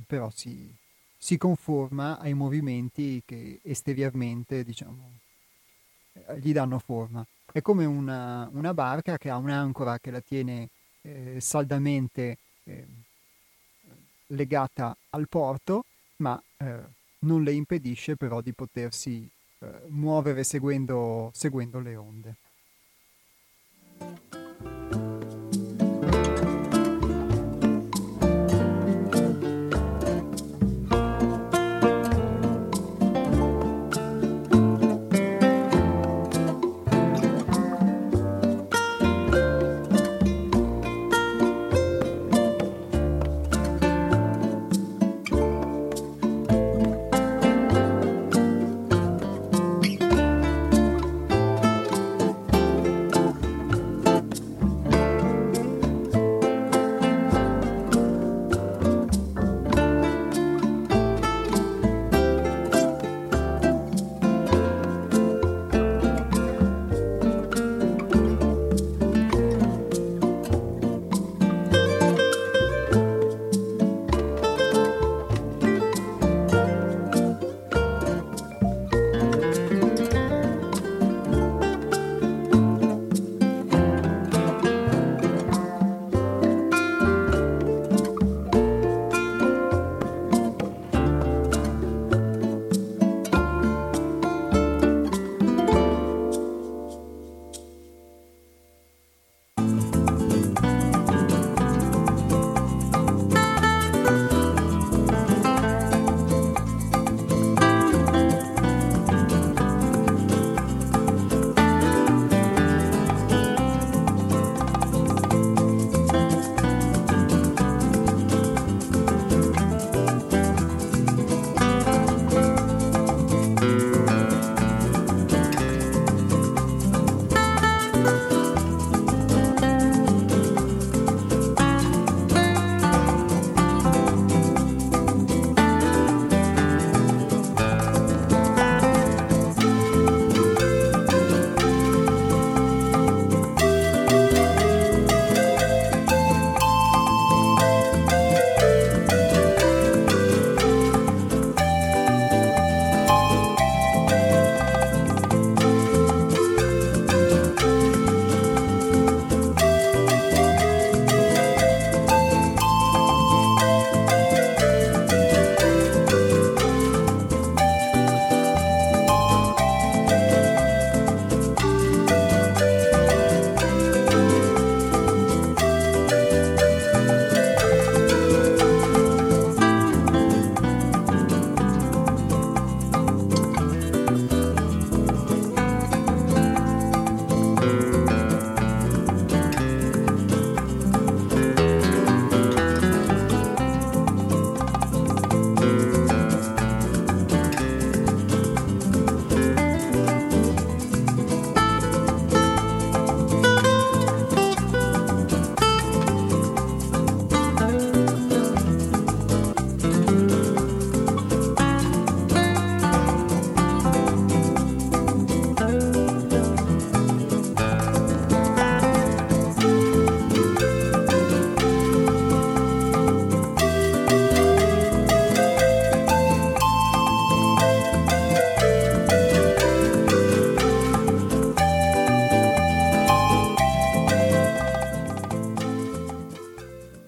però si conforma ai movimenti che esteriormente, diciamo, gli danno forma. È come una barca che ha un'ancora che la tiene saldamente legata al porto, ma non le impedisce però di potersi muovere seguendo le onde.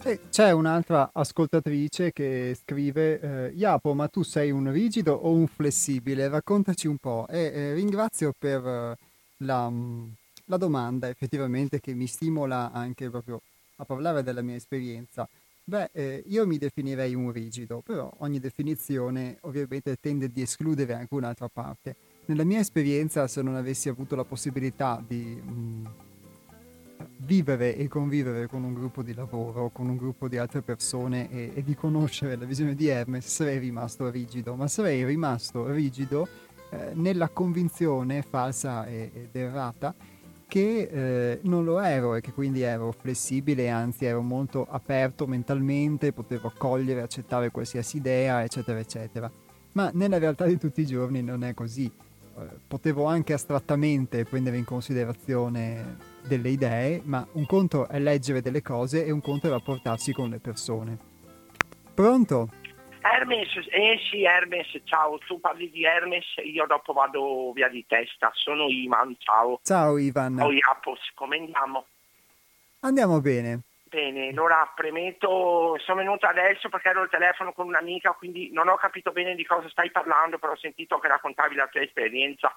E c'è un'altra ascoltatrice che scrive: Iapo, ma tu sei un rigido o un flessibile? Raccontaci un po'. E ringrazio per la domanda, effettivamente, che mi stimola anche proprio a parlare della mia esperienza. Beh, io mi definirei un rigido, però ogni definizione ovviamente tende di escludere anche un'altra parte. Nella mia esperienza, se non avessi avuto la possibilità di vivere e convivere con un gruppo di lavoro, con un gruppo di altre persone e di conoscere la visione di Hermes, sarei rimasto rigido, ma sarei rimasto rigido nella convinzione falsa ed errata che non lo ero e che quindi ero flessibile, anzi ero molto aperto mentalmente, potevo accogliere, accettare qualsiasi idea, eccetera eccetera. Ma nella realtà di tutti i giorni non è così. Potevo anche astrattamente prendere in considerazione delle idee, ma un conto è leggere delle cose e un conto è rapportarsi con le persone. Pronto? Hermes, sì Hermes, ciao, tu parli di Hermes, io dopo vado via di testa, sono Ivan, ciao. Ciao Ivan. Ciao IAPOS, come andiamo? Andiamo bene. Bene, allora premetto, sono venuto adesso perché ero al telefono con un'amica, quindi non ho capito bene di cosa stai parlando, però ho sentito che raccontavi la tua esperienza.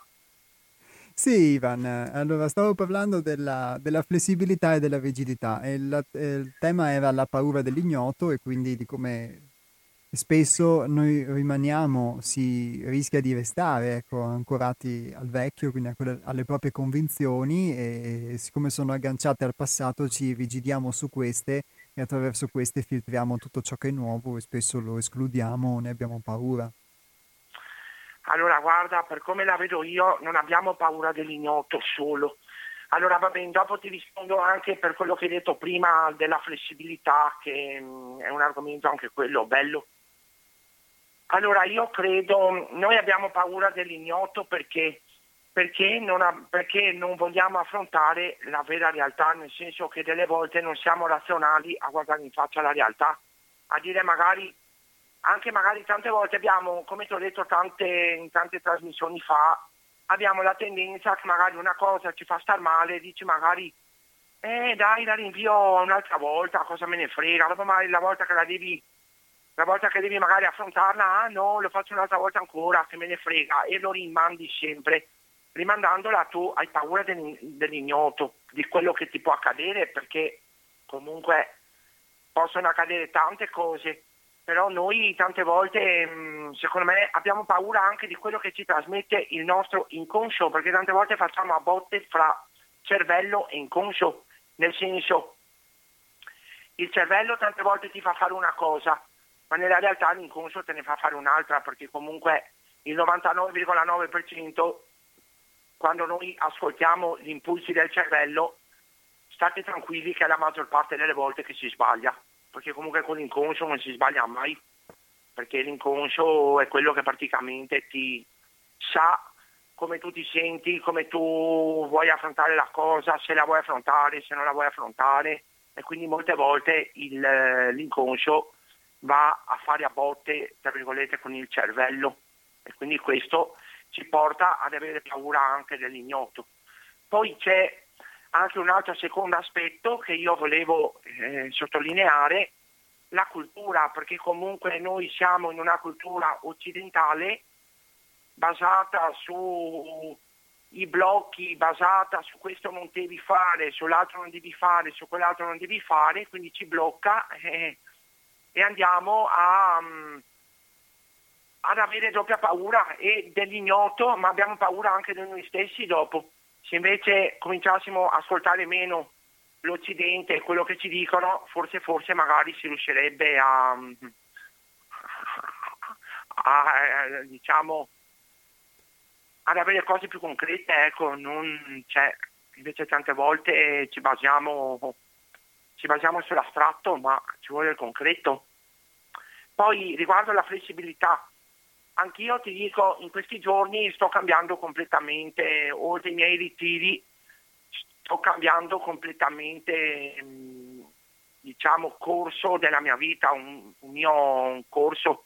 Sì Ivan, allora stavo parlando della flessibilità e della rigidità e il tema era la paura dell'ignoto e quindi di come spesso noi rimaniamo, si rischia di restare ancorati al vecchio, quindi alle proprie convinzioni e siccome sono agganciate al passato ci rigidiamo su queste e attraverso queste filtriamo tutto ciò che è nuovo e spesso lo escludiamo, ne abbiamo paura. Allora guarda, per come la vedo io non abbiamo paura dell'ignoto solo. Allora va bene, dopo ti rispondo anche per quello che hai detto prima della flessibilità, che è un argomento anche quello bello. Allora io credo, noi abbiamo paura dell'ignoto perché non vogliamo affrontare la vera realtà, nel senso che delle volte non siamo razionali a guardare in faccia la realtà, a dire magari... Anche magari tante volte abbiamo, come ti ho detto in tante trasmissioni fa, abbiamo la tendenza che magari una cosa ci fa star male, dici magari dai la rinvio un'altra volta, cosa me ne frega, dopo magari la volta che devi magari affrontarla, ah no, lo faccio un'altra volta ancora, che me ne frega, e lo rimandi sempre. Rimandandola tu hai paura dell'ignoto, di quello che ti può accadere, perché comunque possono accadere tante cose. Però noi tante volte, secondo me, abbiamo paura anche di quello che ci trasmette il nostro inconscio, perché tante volte facciamo a botte fra cervello e inconscio, nel senso, il cervello tante volte ti fa fare una cosa, ma nella realtà l'inconscio te ne fa fare un'altra, perché comunque il 99,9% quando noi ascoltiamo gli impulsi del cervello, state tranquilli che è la maggior parte delle volte che si sbaglia. Perché comunque con l'inconscio non si sbaglia mai, perché l'inconscio è quello che praticamente ti sa come tu ti senti, come tu vuoi affrontare la cosa, se la vuoi affrontare, se non la vuoi affrontare, e quindi molte volte l'inconscio va a fare a botte, tra virgolette, con il cervello, e quindi questo ci porta ad avere paura anche dell'ignoto. Poi c'è anche un altro secondo aspetto che io volevo sottolineare, la cultura, perché comunque noi siamo in una cultura occidentale basata sui blocchi, basata su questo non devi fare, sull'altro non devi fare, su quell'altro non devi fare, quindi ci blocca e andiamo ad avere doppia paura e dell'ignoto, ma abbiamo paura anche di noi stessi dopo. Se invece cominciassimo a ascoltare meno l'Occidente e quello che ci dicono, forse magari si riuscirebbe diciamo, ad avere cose più concrete, ecco, non cioè, invece tante volte ci basiamo sull'astratto, ma ci vuole il concreto. Poi riguardo alla flessibilità, anch'io ti dico, in questi giorni sto cambiando completamente, oltre ai miei ritiri, sto cambiando completamente, diciamo, corso della mia vita, un mio corso,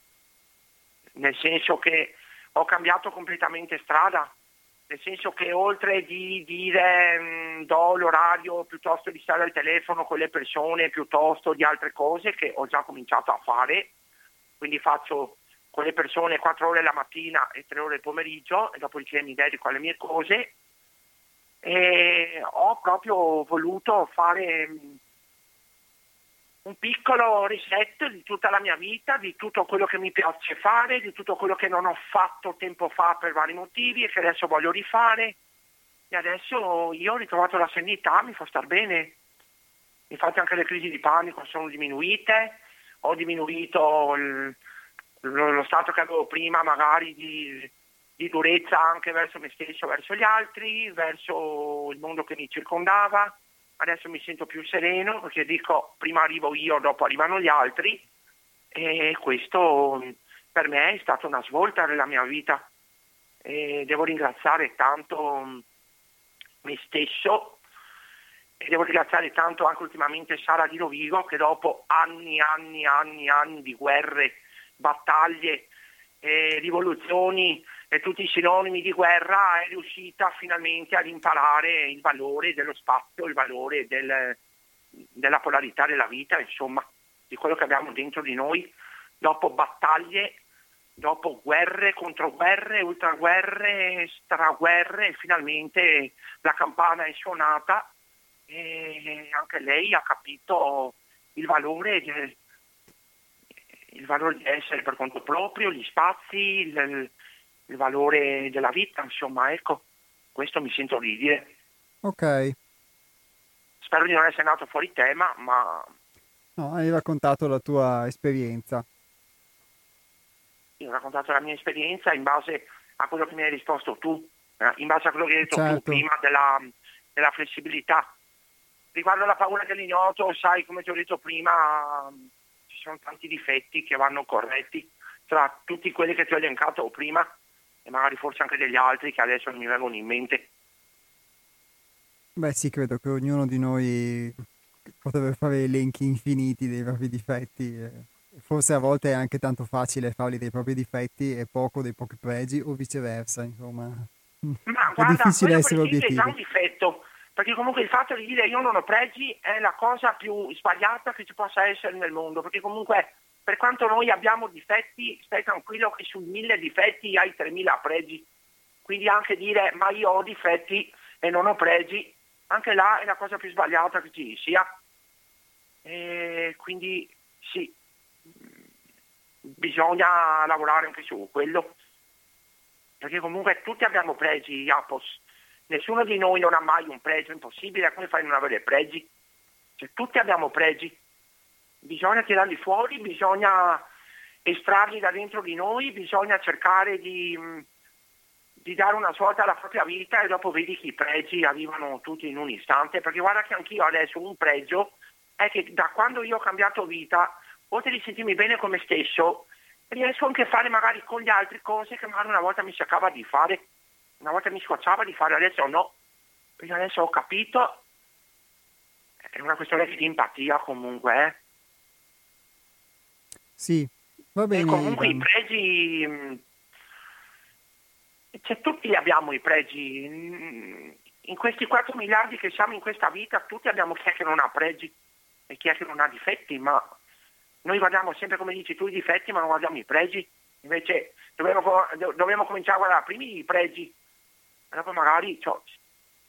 nel senso che ho cambiato completamente strada, nel senso che oltre di dire do l'orario piuttosto di stare al telefono con le persone piuttosto di altre cose che ho già cominciato a fare, quindi faccio con le persone 4 ore la mattina e 3 ore il pomeriggio e dopodiché mi dedico alle mie cose, e ho proprio voluto fare un piccolo reset di tutta la mia vita, di tutto quello che mi piace fare, di tutto quello che non ho fatto tempo fa per vari motivi e che adesso voglio rifare, e adesso io ho ritrovato la serenità, mi fa star bene, infatti anche le crisi di panico sono diminuite, ho diminuito lo stato che avevo prima magari di durezza anche verso me stesso, verso gli altri, verso il mondo che mi circondava. Adesso mi sento più sereno perché dico prima arrivo io, dopo arrivano gli altri, e questo per me è stata una svolta nella mia vita e devo ringraziare tanto me stesso e devo ringraziare tanto anche ultimamente Sara Di Rovigo, che dopo anni di guerre, battaglie, rivoluzioni e tutti i sinonimi di guerra, è riuscita finalmente ad imparare il valore dello spazio, il valore della polarità della vita, insomma, di quello che abbiamo dentro di noi, dopo battaglie, dopo guerre, controguerre, ultraguerre, straguerre, finalmente la campana è suonata e anche lei ha capito il valore di essere per conto proprio, gli spazi, il valore della vita, insomma, ecco, questo mi sento di dire. Ok. Spero di non essere andato fuori tema, ma... No, hai raccontato la tua esperienza. Io ho raccontato la mia esperienza in base a quello che mi hai risposto tu, in base a quello che hai detto tu prima della flessibilità. Riguardo alla paura dell'ignoto, sai, come ti ho detto prima, ci sono tanti difetti che vanno corretti, tra tutti quelli che ti ho elencato prima, e magari forse anche degli altri che adesso non mi vengono in mente. Beh sì, credo che ognuno di noi potrebbe fare elenchi infiniti dei propri difetti, forse a volte è anche tanto facile farli dei propri difetti e poco dei pochi pregi, o viceversa, insomma. Ma è guarda, difficile essere obiettivi. È un difetto, perché comunque il fatto di dire io non ho pregi è la cosa più sbagliata che ci possa essere nel mondo, perché comunque per quanto noi abbiamo difetti, stai tranquillo che su 1000 difetti hai 3000 pregi. Quindi anche dire ma io ho difetti e non ho pregi, anche là è la cosa più sbagliata che ci sia. E quindi sì, bisogna lavorare anche su quello. Perché comunque tutti abbiamo pregi, IAPOS. Nessuno di noi non ha mai un pregio, è impossibile, come fai a non avere pregi? Cioè, tutti abbiamo pregi. Bisogna tirarli fuori, bisogna estrarli da dentro di noi, bisogna cercare di dare una svolta alla propria vita e dopo vedi che i pregi arrivano tutti in un istante, perché guarda che anch'io adesso un pregio è che da quando io ho cambiato vita, oltre di sentirmi bene con me stesso, riesco anche a fare magari con gli altri cose che magari una volta mi cercava di fare, una volta mi scocciava di fare, adesso no, perché adesso ho capito, è una questione di empatia comunque, Sì, va bene. E comunque Ivan, i pregi, cioè, tutti li abbiamo i pregi, in questi 4 miliardi che siamo in questa vita tutti abbiamo chi è che non ha pregi e chi è che non ha difetti, ma noi guardiamo sempre, come dici tu, i difetti ma non guardiamo i pregi, invece dobbiamo cominciare a guardare primi i pregi e dopo magari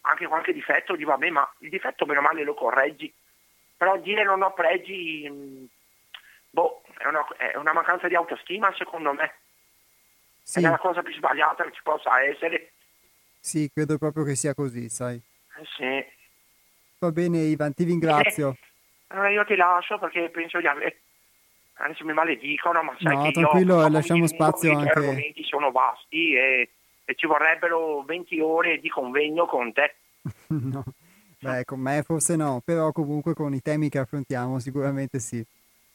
anche qualche difetto, di vabbè, ma il difetto meno male lo correggi, però dire non ho pregi è una mancanza di autostima, secondo me. Sì. È la cosa più sbagliata che ci possa essere. Sì, credo proprio che sia così, sai. Sì. Va bene, Ivan, ti ringrazio. Allora io ti lascio perché penso di avere... Adesso mi maledicono, ma sai che tranquillo, io... lasciamo spazio anche... Gli argomenti sono vasti e ci vorrebbero 20 ore di convegno con te. No, beh, con me forse no, però comunque con i temi che affrontiamo sicuramente sì.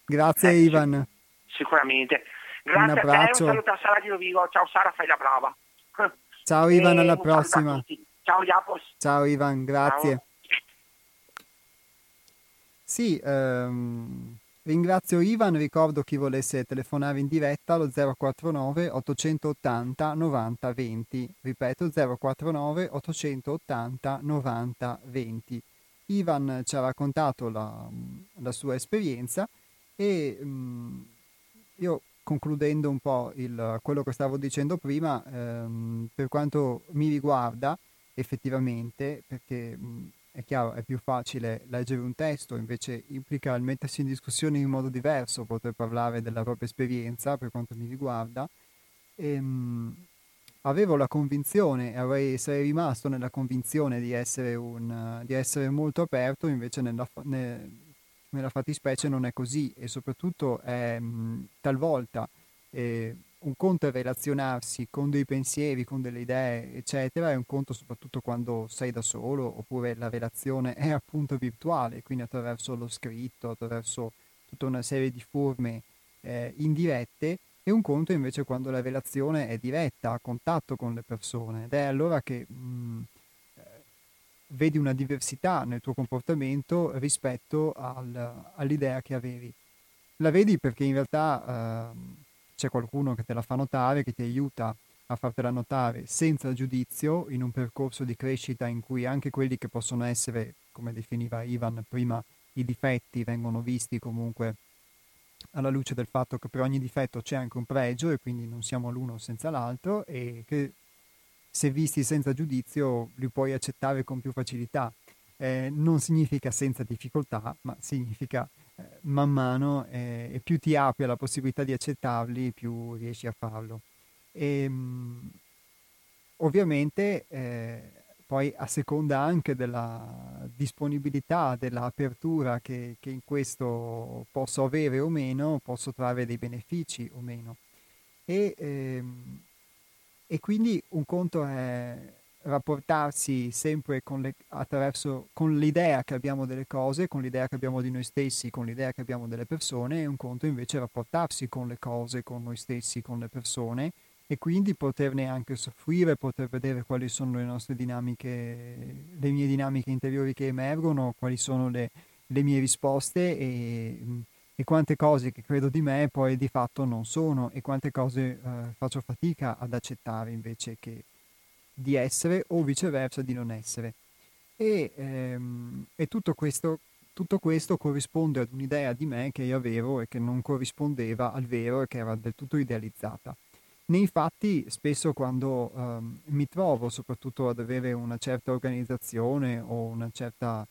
Grazie Ivan. Sicuramente. Grazie a te, un saluto a Sara Di Rovigo. Ciao Sara, fai la brava. Ciao Ivan, alla prossima. Ciao Iapos. Ciao Ivan, grazie. Ciao. Sì, Ringrazio Ivan, ricordo chi volesse telefonare in diretta allo 049 880 90 20, ripeto 049 880 90 20. Ivan ci ha raccontato la sua esperienza e io, concludendo un po' quello che stavo dicendo prima, per quanto mi riguarda effettivamente, perché è chiaro, è più facile leggere un testo, invece implica il mettersi in discussione in modo diverso, poter parlare della propria esperienza per quanto mi riguarda. Avevo la convinzione, sarei rimasto nella convinzione di essere molto aperto, invece nella fattispecie non è così, e soprattutto è talvolta un conto è relazionarsi con dei pensieri, con delle idee, eccetera, è un conto soprattutto quando sei da solo, oppure la relazione è appunto virtuale, quindi attraverso lo scritto, attraverso tutta una serie di forme indirette, e un conto invece quando la relazione è diretta, a contatto con le persone, ed è allora che vedi una diversità nel tuo comportamento rispetto all'idea che avevi. La vedi perché in realtà c'è qualcuno che te la fa notare, che ti aiuta a fartela notare senza giudizio, in un percorso di crescita in cui anche quelli che possono essere, come definiva Ivan prima, i difetti vengono visti comunque alla luce del fatto che per ogni difetto c'è anche un pregio, e quindi non siamo l'uno senza l'altro, e che se visti senza giudizio li puoi accettare con più facilità. Non significa senza difficoltà, ma significa man mano, e più ti apri alla possibilità di accettarli, più riesci a farlo. Ovviamente poi a seconda anche della disponibilità, dell'apertura che in questo posso avere o meno, posso trarre dei benefici o meno. E quindi un conto è rapportarsi sempre con l'idea che abbiamo delle cose, con l'idea che abbiamo di noi stessi, con l'idea che abbiamo delle persone, e un conto invece è rapportarsi con le cose, con noi stessi, con le persone, e quindi poterne anche soffrire, poter vedere quali sono le nostre dinamiche, le mie dinamiche interiori che emergono, quali sono le mie risposte, e quante cose che credo di me poi di fatto non sono, e quante cose faccio fatica ad accettare invece che di essere, o viceversa di non essere. E tutto questo corrisponde ad un'idea di me che io avevo e che non corrispondeva al vero e che era del tutto idealizzata. Nei fatti, spesso quando mi trovo soprattutto ad avere una certa organizzazione o una certa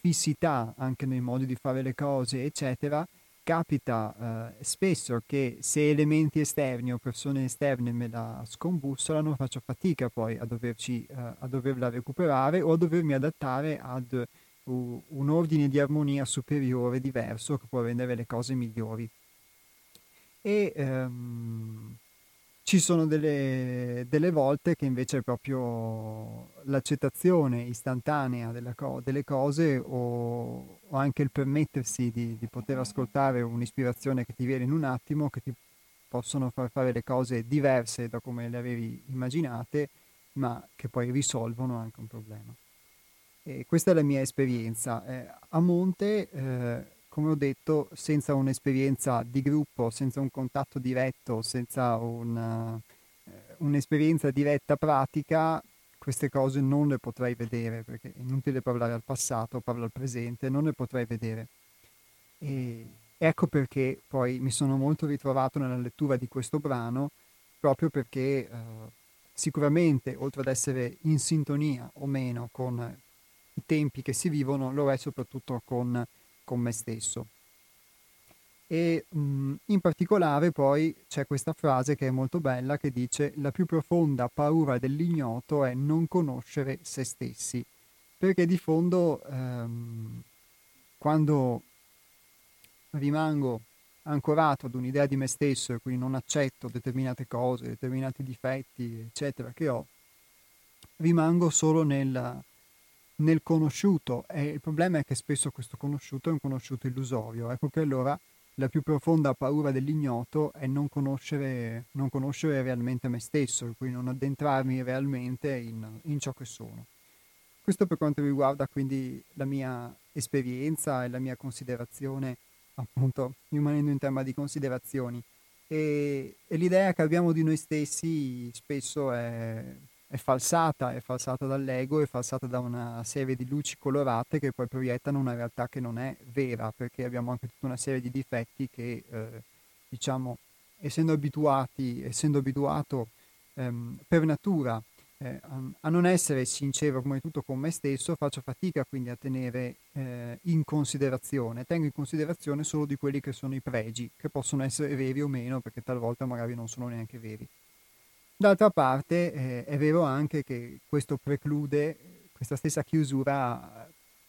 fissità anche nei modi di fare le cose, eccetera, capita spesso che se elementi esterni o persone esterne me la scombussolano, faccio fatica poi a doverla recuperare, o a dovermi adattare ad un ordine di armonia superiore, diverso, che può rendere le cose migliori. Ci sono delle volte che invece è proprio l'accettazione istantanea delle cose, o anche il permettersi di poter ascoltare un'ispirazione che ti viene in un attimo, che ti possono far fare le cose diverse da come le avevi immaginate, ma che poi risolvono anche un problema. E questa è la mia esperienza. A monte, come ho detto, senza un'esperienza di gruppo, senza un contatto diretto, senza un'esperienza diretta pratica, queste cose non le potrei vedere, perché è inutile parlare al passato, parlo al presente, non le potrei vedere. E ecco perché poi mi sono molto ritrovato nella lettura di questo brano, proprio perché sicuramente, oltre ad essere in sintonia o meno con i tempi che si vivono, lo è soprattutto con me stesso. E in particolare poi c'è questa frase che è molto bella, che dice: la più profonda paura dell'ignoto è non conoscere se stessi, perché di fondo quando rimango ancorato ad un'idea di me stesso e quindi non accetto determinate cose, determinati difetti, eccetera, che ho, rimango solo nel conosciuto, e il problema è che spesso questo conosciuto è un conosciuto illusorio. Ecco che allora la più profonda paura dell'ignoto è non conoscere realmente me stesso, e quindi non addentrarmi realmente in ciò che sono. Questo per quanto riguarda quindi la mia esperienza e la mia considerazione appunto, rimanendo in tema di considerazioni. E l'idea che abbiamo di noi stessi spesso è falsata dall'ego, è falsata da una serie di luci colorate che poi proiettano una realtà che non è vera, perché abbiamo anche tutta una serie di difetti che, diciamo, essendo abituato per natura a non essere sincero come tutto con me stesso, faccio fatica quindi a tenere tengo in considerazione solo di quelli che sono i pregi, che possono essere veri o meno, perché talvolta magari non sono neanche veri. D'altra parte è vero anche che questo preclude, questa stessa chiusura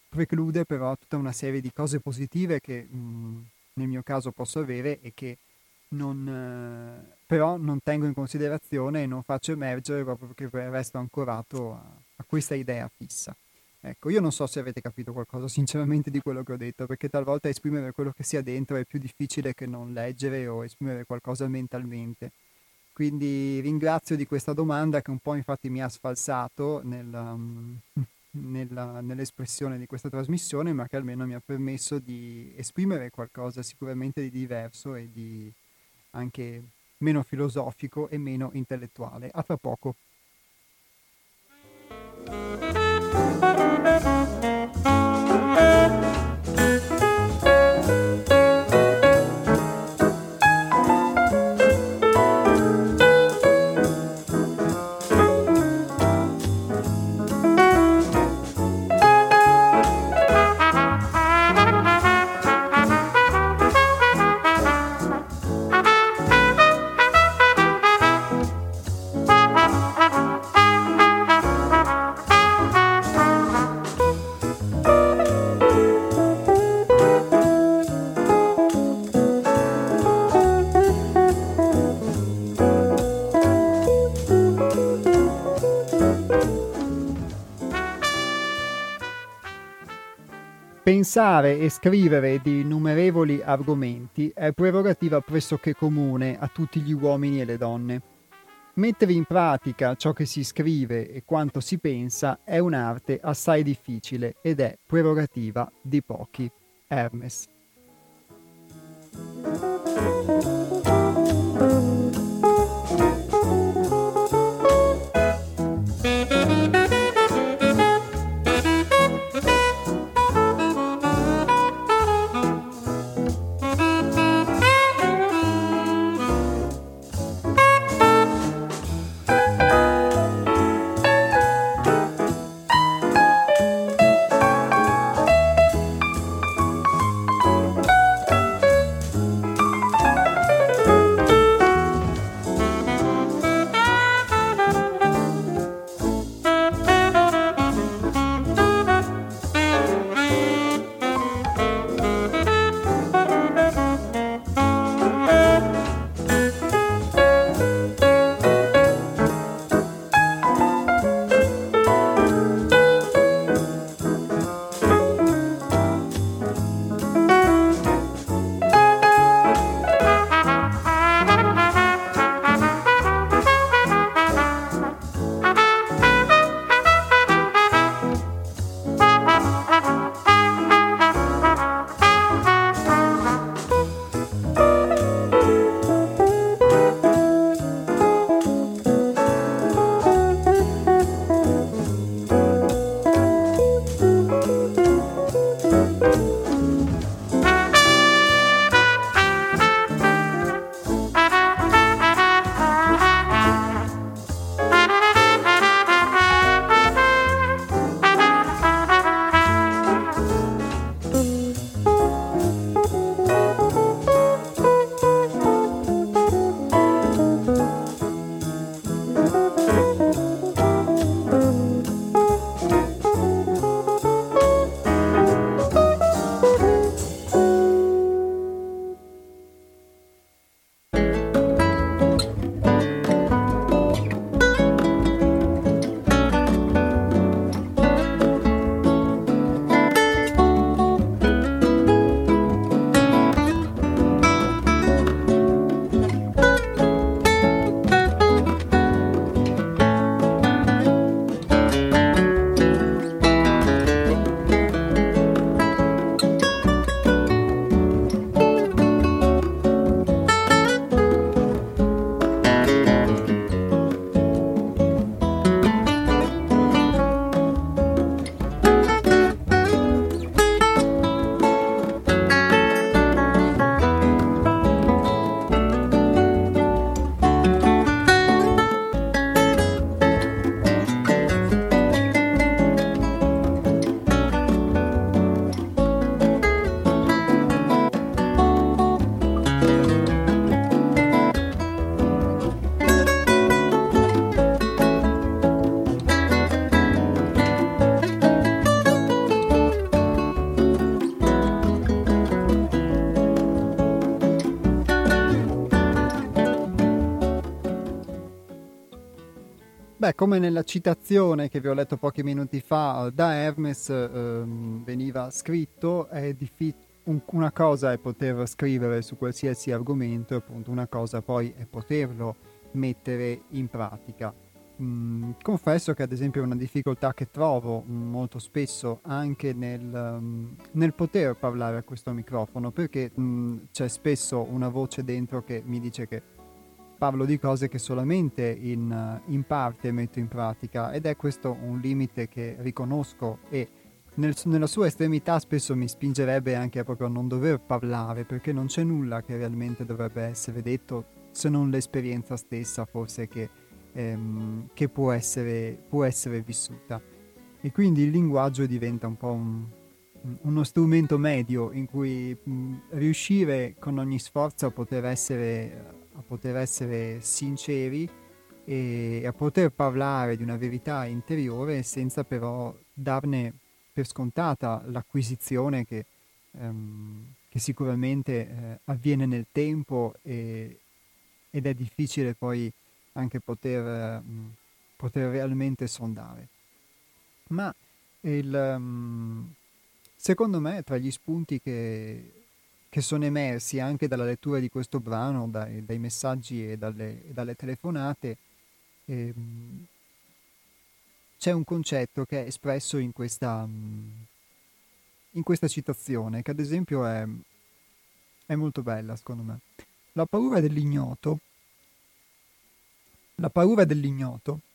preclude però tutta una serie di cose positive che nel mio caso posso avere e che non tengo in considerazione e non faccio emergere, proprio perché poi resto ancorato a questa idea fissa. Ecco, io non so se avete capito qualcosa sinceramente di quello che ho detto, perché talvolta esprimere quello che si ha dentro è più difficile che non leggere o esprimere qualcosa mentalmente. Quindi ringrazio di questa domanda, che un po' infatti mi ha sfalsato nell'espressione di questa trasmissione, ma che almeno mi ha permesso di esprimere qualcosa sicuramente di diverso e di anche meno filosofico e meno intellettuale. A tra poco. Pensare e scrivere di innumerevoli argomenti è prerogativa pressoché comune a tutti gli uomini e le donne. Mettere in pratica ciò che si scrive e quanto si pensa è un'arte assai difficile ed è prerogativa di pochi. Hermes. Beh, come nella citazione che vi ho letto pochi minuti fa da Hermes veniva scritto, è difficile. Una cosa è poter scrivere su qualsiasi argomento, appunto, una cosa poi è poterlo mettere in pratica. Confesso che ad esempio è una difficoltà che trovo molto spesso anche nel poter parlare a questo microfono, perché c'è spesso una voce dentro che mi dice che parlo di cose che solamente in parte metto in pratica, ed è questo un limite che riconosco e nella sua estremità spesso mi spingerebbe anche a proprio non dover parlare, perché non c'è nulla che realmente dovrebbe essere detto, se non l'esperienza stessa forse che può essere vissuta. E quindi il linguaggio diventa un po' uno strumento medio in cui riuscire con ogni sforzo a poter essere sinceri e a poter parlare di una verità interiore senza però darne per scontata l'acquisizione che sicuramente avviene nel tempo ed è difficile poi anche poter realmente sondare. Ma secondo me tra gli spunti che sono emersi anche dalla lettura di questo brano, dai messaggi e dalle telefonate, c'è un concetto che è espresso in questa citazione, che ad esempio è molto bella, secondo me. La paura dell'ignoto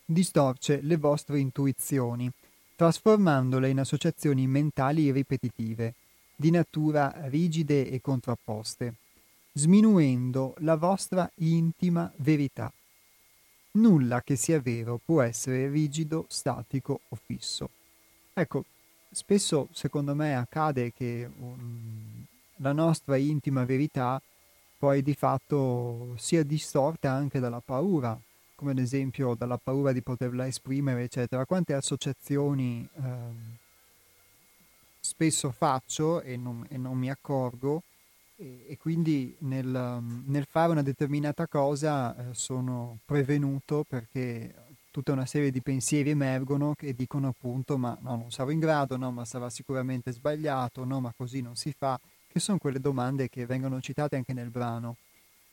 distorce le vostre intuizioni, trasformandole in associazioni mentali ripetitive, di natura rigide e contrapposte, sminuendo la vostra intima verità. Nulla che sia vero può essere rigido, statico o fisso. Ecco, spesso secondo me accade che la nostra intima verità poi di fatto sia distorta anche dalla paura, come ad esempio dalla paura di poterla esprimere, eccetera. Quante associazioni spesso faccio e non mi accorgo, e quindi nel fare una determinata cosa sono prevenuto, perché tutta una serie di pensieri emergono che dicono appunto ma no, non sarò in grado, no, ma sarà sicuramente sbagliato, no, ma così non si fa, che sono quelle domande che vengono citate anche nel brano.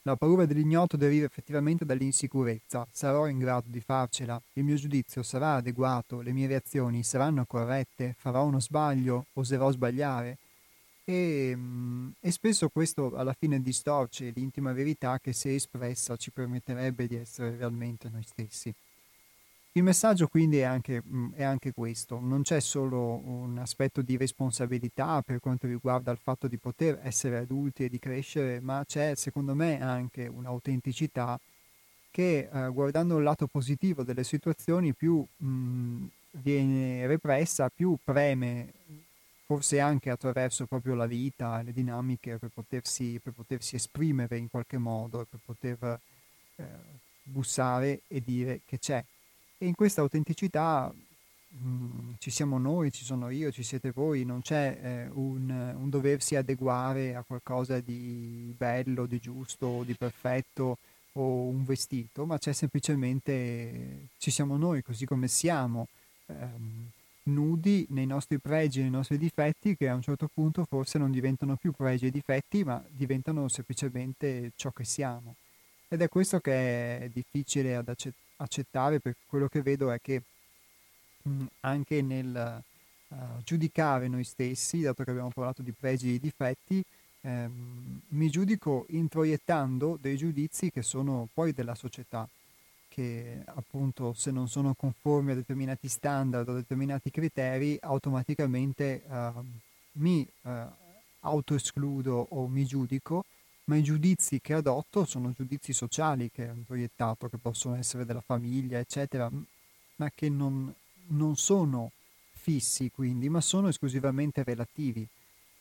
La paura dell'ignoto deriva effettivamente dall'insicurezza. Sarò in grado di farcela? Il mio giudizio sarà adeguato? Le mie reazioni saranno corrette? Farò uno sbaglio? Oserò sbagliare? E spesso questo alla fine distorce l'intima verità che, se espressa, ci permetterebbe di essere realmente noi stessi. Il messaggio quindi è anche questo: non c'è solo un aspetto di responsabilità per quanto riguarda il fatto di poter essere adulti e di crescere, ma c'è secondo me anche un'autenticità che, guardando il lato positivo delle situazioni, più viene repressa, più preme, forse anche attraverso proprio la vita e le dinamiche, per potersi esprimere in qualche modo, per poter bussare e dire che c'è. E in questa autenticità ci siamo noi, ci sono io, ci siete voi, non c'è un doversi adeguare a qualcosa di bello, di giusto, di perfetto o un vestito, ma c'è semplicemente, ci siamo noi così come siamo, nudi nei nostri pregi e nei nostri difetti, che a un certo punto forse non diventano più pregi e difetti, ma diventano semplicemente ciò che siamo. Ed è questo che è difficile ad accettare, perché quello che vedo è che anche nel giudicare noi stessi, dato che abbiamo parlato di pregi e difetti, mi giudico introiettando dei giudizi che sono poi della società, che appunto, se non sono conformi a determinati standard o determinati criteri, automaticamente mi autoescludo o mi giudico, ma i giudizi che adotto sono giudizi sociali che ho proiettato, che possono essere della famiglia, eccetera, ma che non sono fissi quindi, ma sono esclusivamente relativi.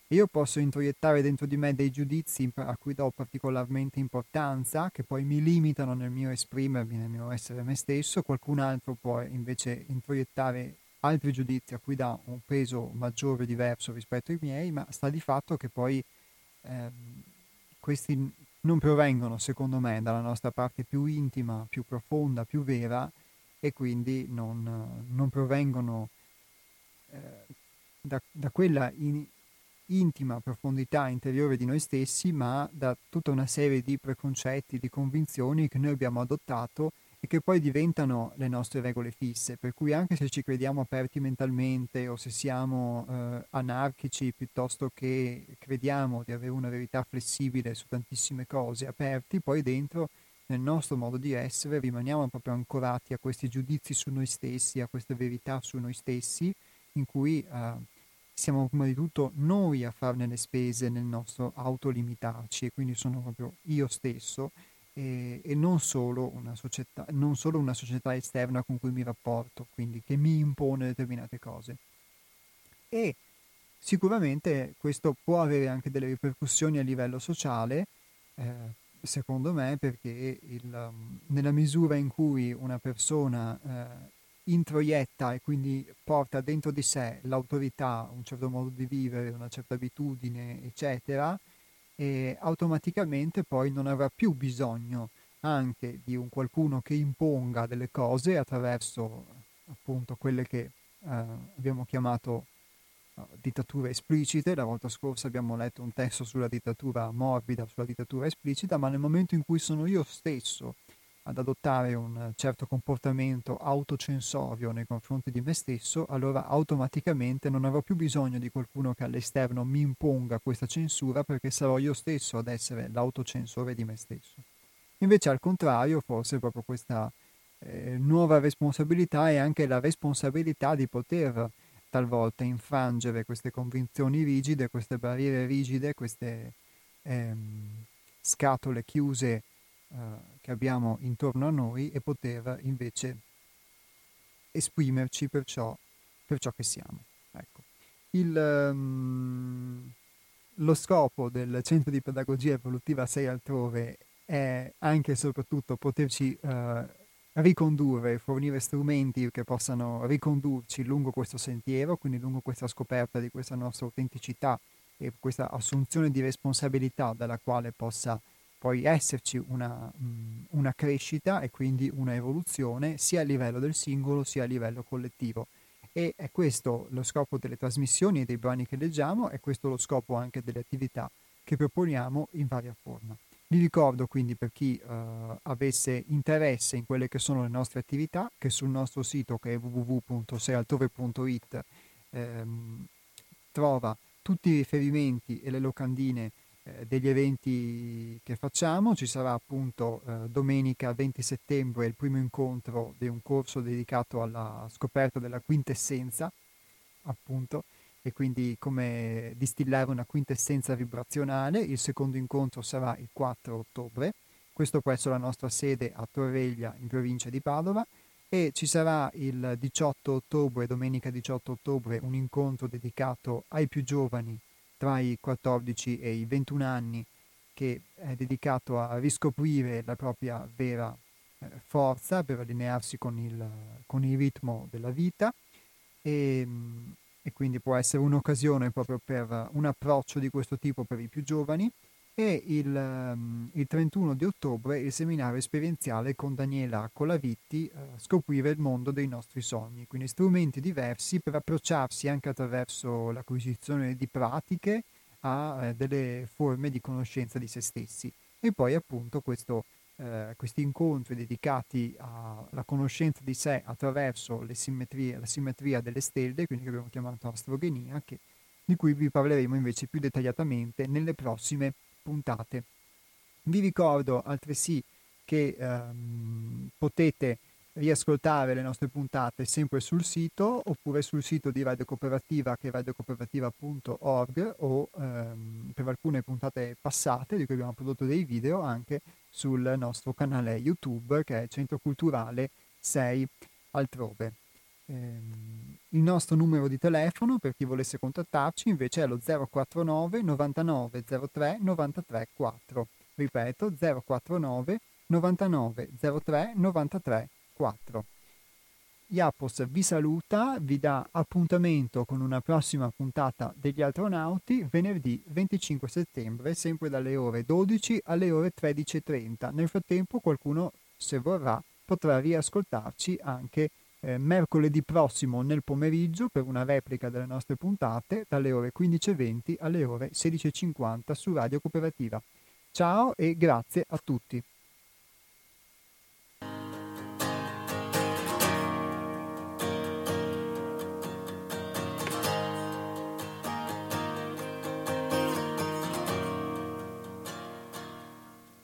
Io posso introiettare dentro di me dei giudizi a cui do particolarmente importanza, che poi mi limitano nel mio esprimermi, nel mio essere me stesso. Qualcun altro può invece introiettare altri giudizi a cui dà un peso maggiore, diverso rispetto ai miei, ma sta di fatto che poi questi non provengono, secondo me, dalla nostra parte più intima, più profonda, più vera, e quindi non provengono da quella intima profondità interiore di noi stessi, ma da tutta una serie di preconcetti, di convinzioni che noi abbiamo adottato e che poi diventano le nostre regole fisse, per cui anche se ci crediamo aperti mentalmente o se siamo anarchici piuttosto che crediamo di avere una verità flessibile su tantissime cose, aperti, poi dentro nel nostro modo di essere rimaniamo proprio ancorati a questi giudizi su noi stessi, a queste verità su noi stessi, in cui siamo prima di tutto noi a farne le spese nel nostro autolimitarci, e quindi sono proprio io stesso e non solo una società esterna con cui mi rapporto, quindi che mi impone determinate cose. E sicuramente questo può avere anche delle ripercussioni a livello sociale, secondo me, perché nella misura in cui una persona introietta e quindi porta dentro di sé l'autorità, un certo modo di vivere, una certa abitudine, eccetera, e automaticamente poi non avrà più bisogno anche di un qualcuno che imponga delle cose attraverso appunto quelle che abbiamo chiamato dittature esplicite. La volta scorsa abbiamo letto un testo sulla dittatura morbida, sulla dittatura esplicita, ma nel momento in cui sono io stesso ad adottare un certo comportamento autocensorio nei confronti di me stesso, allora automaticamente non avrò più bisogno di qualcuno che all'esterno mi imponga questa censura, perché sarò io stesso ad essere l'autocensore di me stesso. Invece al contrario, forse proprio questa nuova responsabilità è anche la responsabilità di poter talvolta infrangere queste convinzioni rigide, queste barriere rigide, queste scatole chiuse che abbiamo intorno a noi, e poter invece esprimerci per ciò che siamo. Ecco. Lo scopo del Centro di Pedagogia Evolutiva Sei Altrove è anche e soprattutto poterci ricondurre, fornire strumenti che possano ricondurci lungo questo sentiero, quindi lungo questa scoperta di questa nostra autenticità e questa assunzione di responsabilità dalla quale possa poi esserci una crescita e quindi una evoluzione sia a livello del singolo sia a livello collettivo. E è questo lo scopo delle trasmissioni e dei brani che leggiamo, è questo lo scopo anche delle attività che proponiamo in varia forma. Vi ricordo quindi, per chi avesse interesse in quelle che sono le nostre attività, che sul nostro sito, che è www.seialtrove.it, trova tutti i riferimenti e le locandine degli eventi che facciamo. Ci sarà appunto domenica 20 settembre il primo incontro di un corso dedicato alla scoperta della quintessenza, appunto, e quindi come distillare una quintessenza vibrazionale. Il secondo incontro sarà il 4 ottobre, questo presso la nostra sede a Torreglia, in provincia di Padova, e ci sarà il 18 ottobre, domenica 18 ottobre, un incontro dedicato ai più giovani tra i 14 e i 21 anni, che è dedicato a riscoprire la propria vera forza per allinearsi con il ritmo della vita, e quindi può essere un'occasione proprio per un approccio di questo tipo per i più giovani. E il 31 di ottobre il seminario esperienziale con Daniela Colavitti, Scoprire il mondo dei nostri sogni, quindi strumenti diversi per approcciarsi anche attraverso l'acquisizione di pratiche a delle forme di conoscenza di se stessi. E poi appunto questi incontri dedicati alla conoscenza di sé attraverso la simmetria delle stelle, quindi che abbiamo chiamato astrogenia, di cui vi parleremo invece più dettagliatamente nelle prossime puntate. Vi ricordo altresì che potete riascoltare le nostre puntate sempre sul sito, oppure sul sito di Radio Cooperativa, che è radiocooperativa.org, o per alcune puntate passate di cui abbiamo prodotto dei video anche sul nostro canale YouTube, che è Centro Culturale Sei Altrove. Il nostro numero di telefono per chi volesse contattarci invece è lo 049 99 03 93 4. Ripeto, 049 99 03 93 4. IAPOS vi saluta, vi dà appuntamento con una prossima puntata degli Altronauti venerdì 25 settembre, sempre dalle ore 12 alle ore 13:30. Nel frattempo qualcuno, se vorrà, potrà riascoltarci anche mercoledì prossimo nel pomeriggio per una replica delle nostre puntate dalle ore 15:20 alle ore 16:50 su Radio Cooperativa. Ciao e grazie a tutti.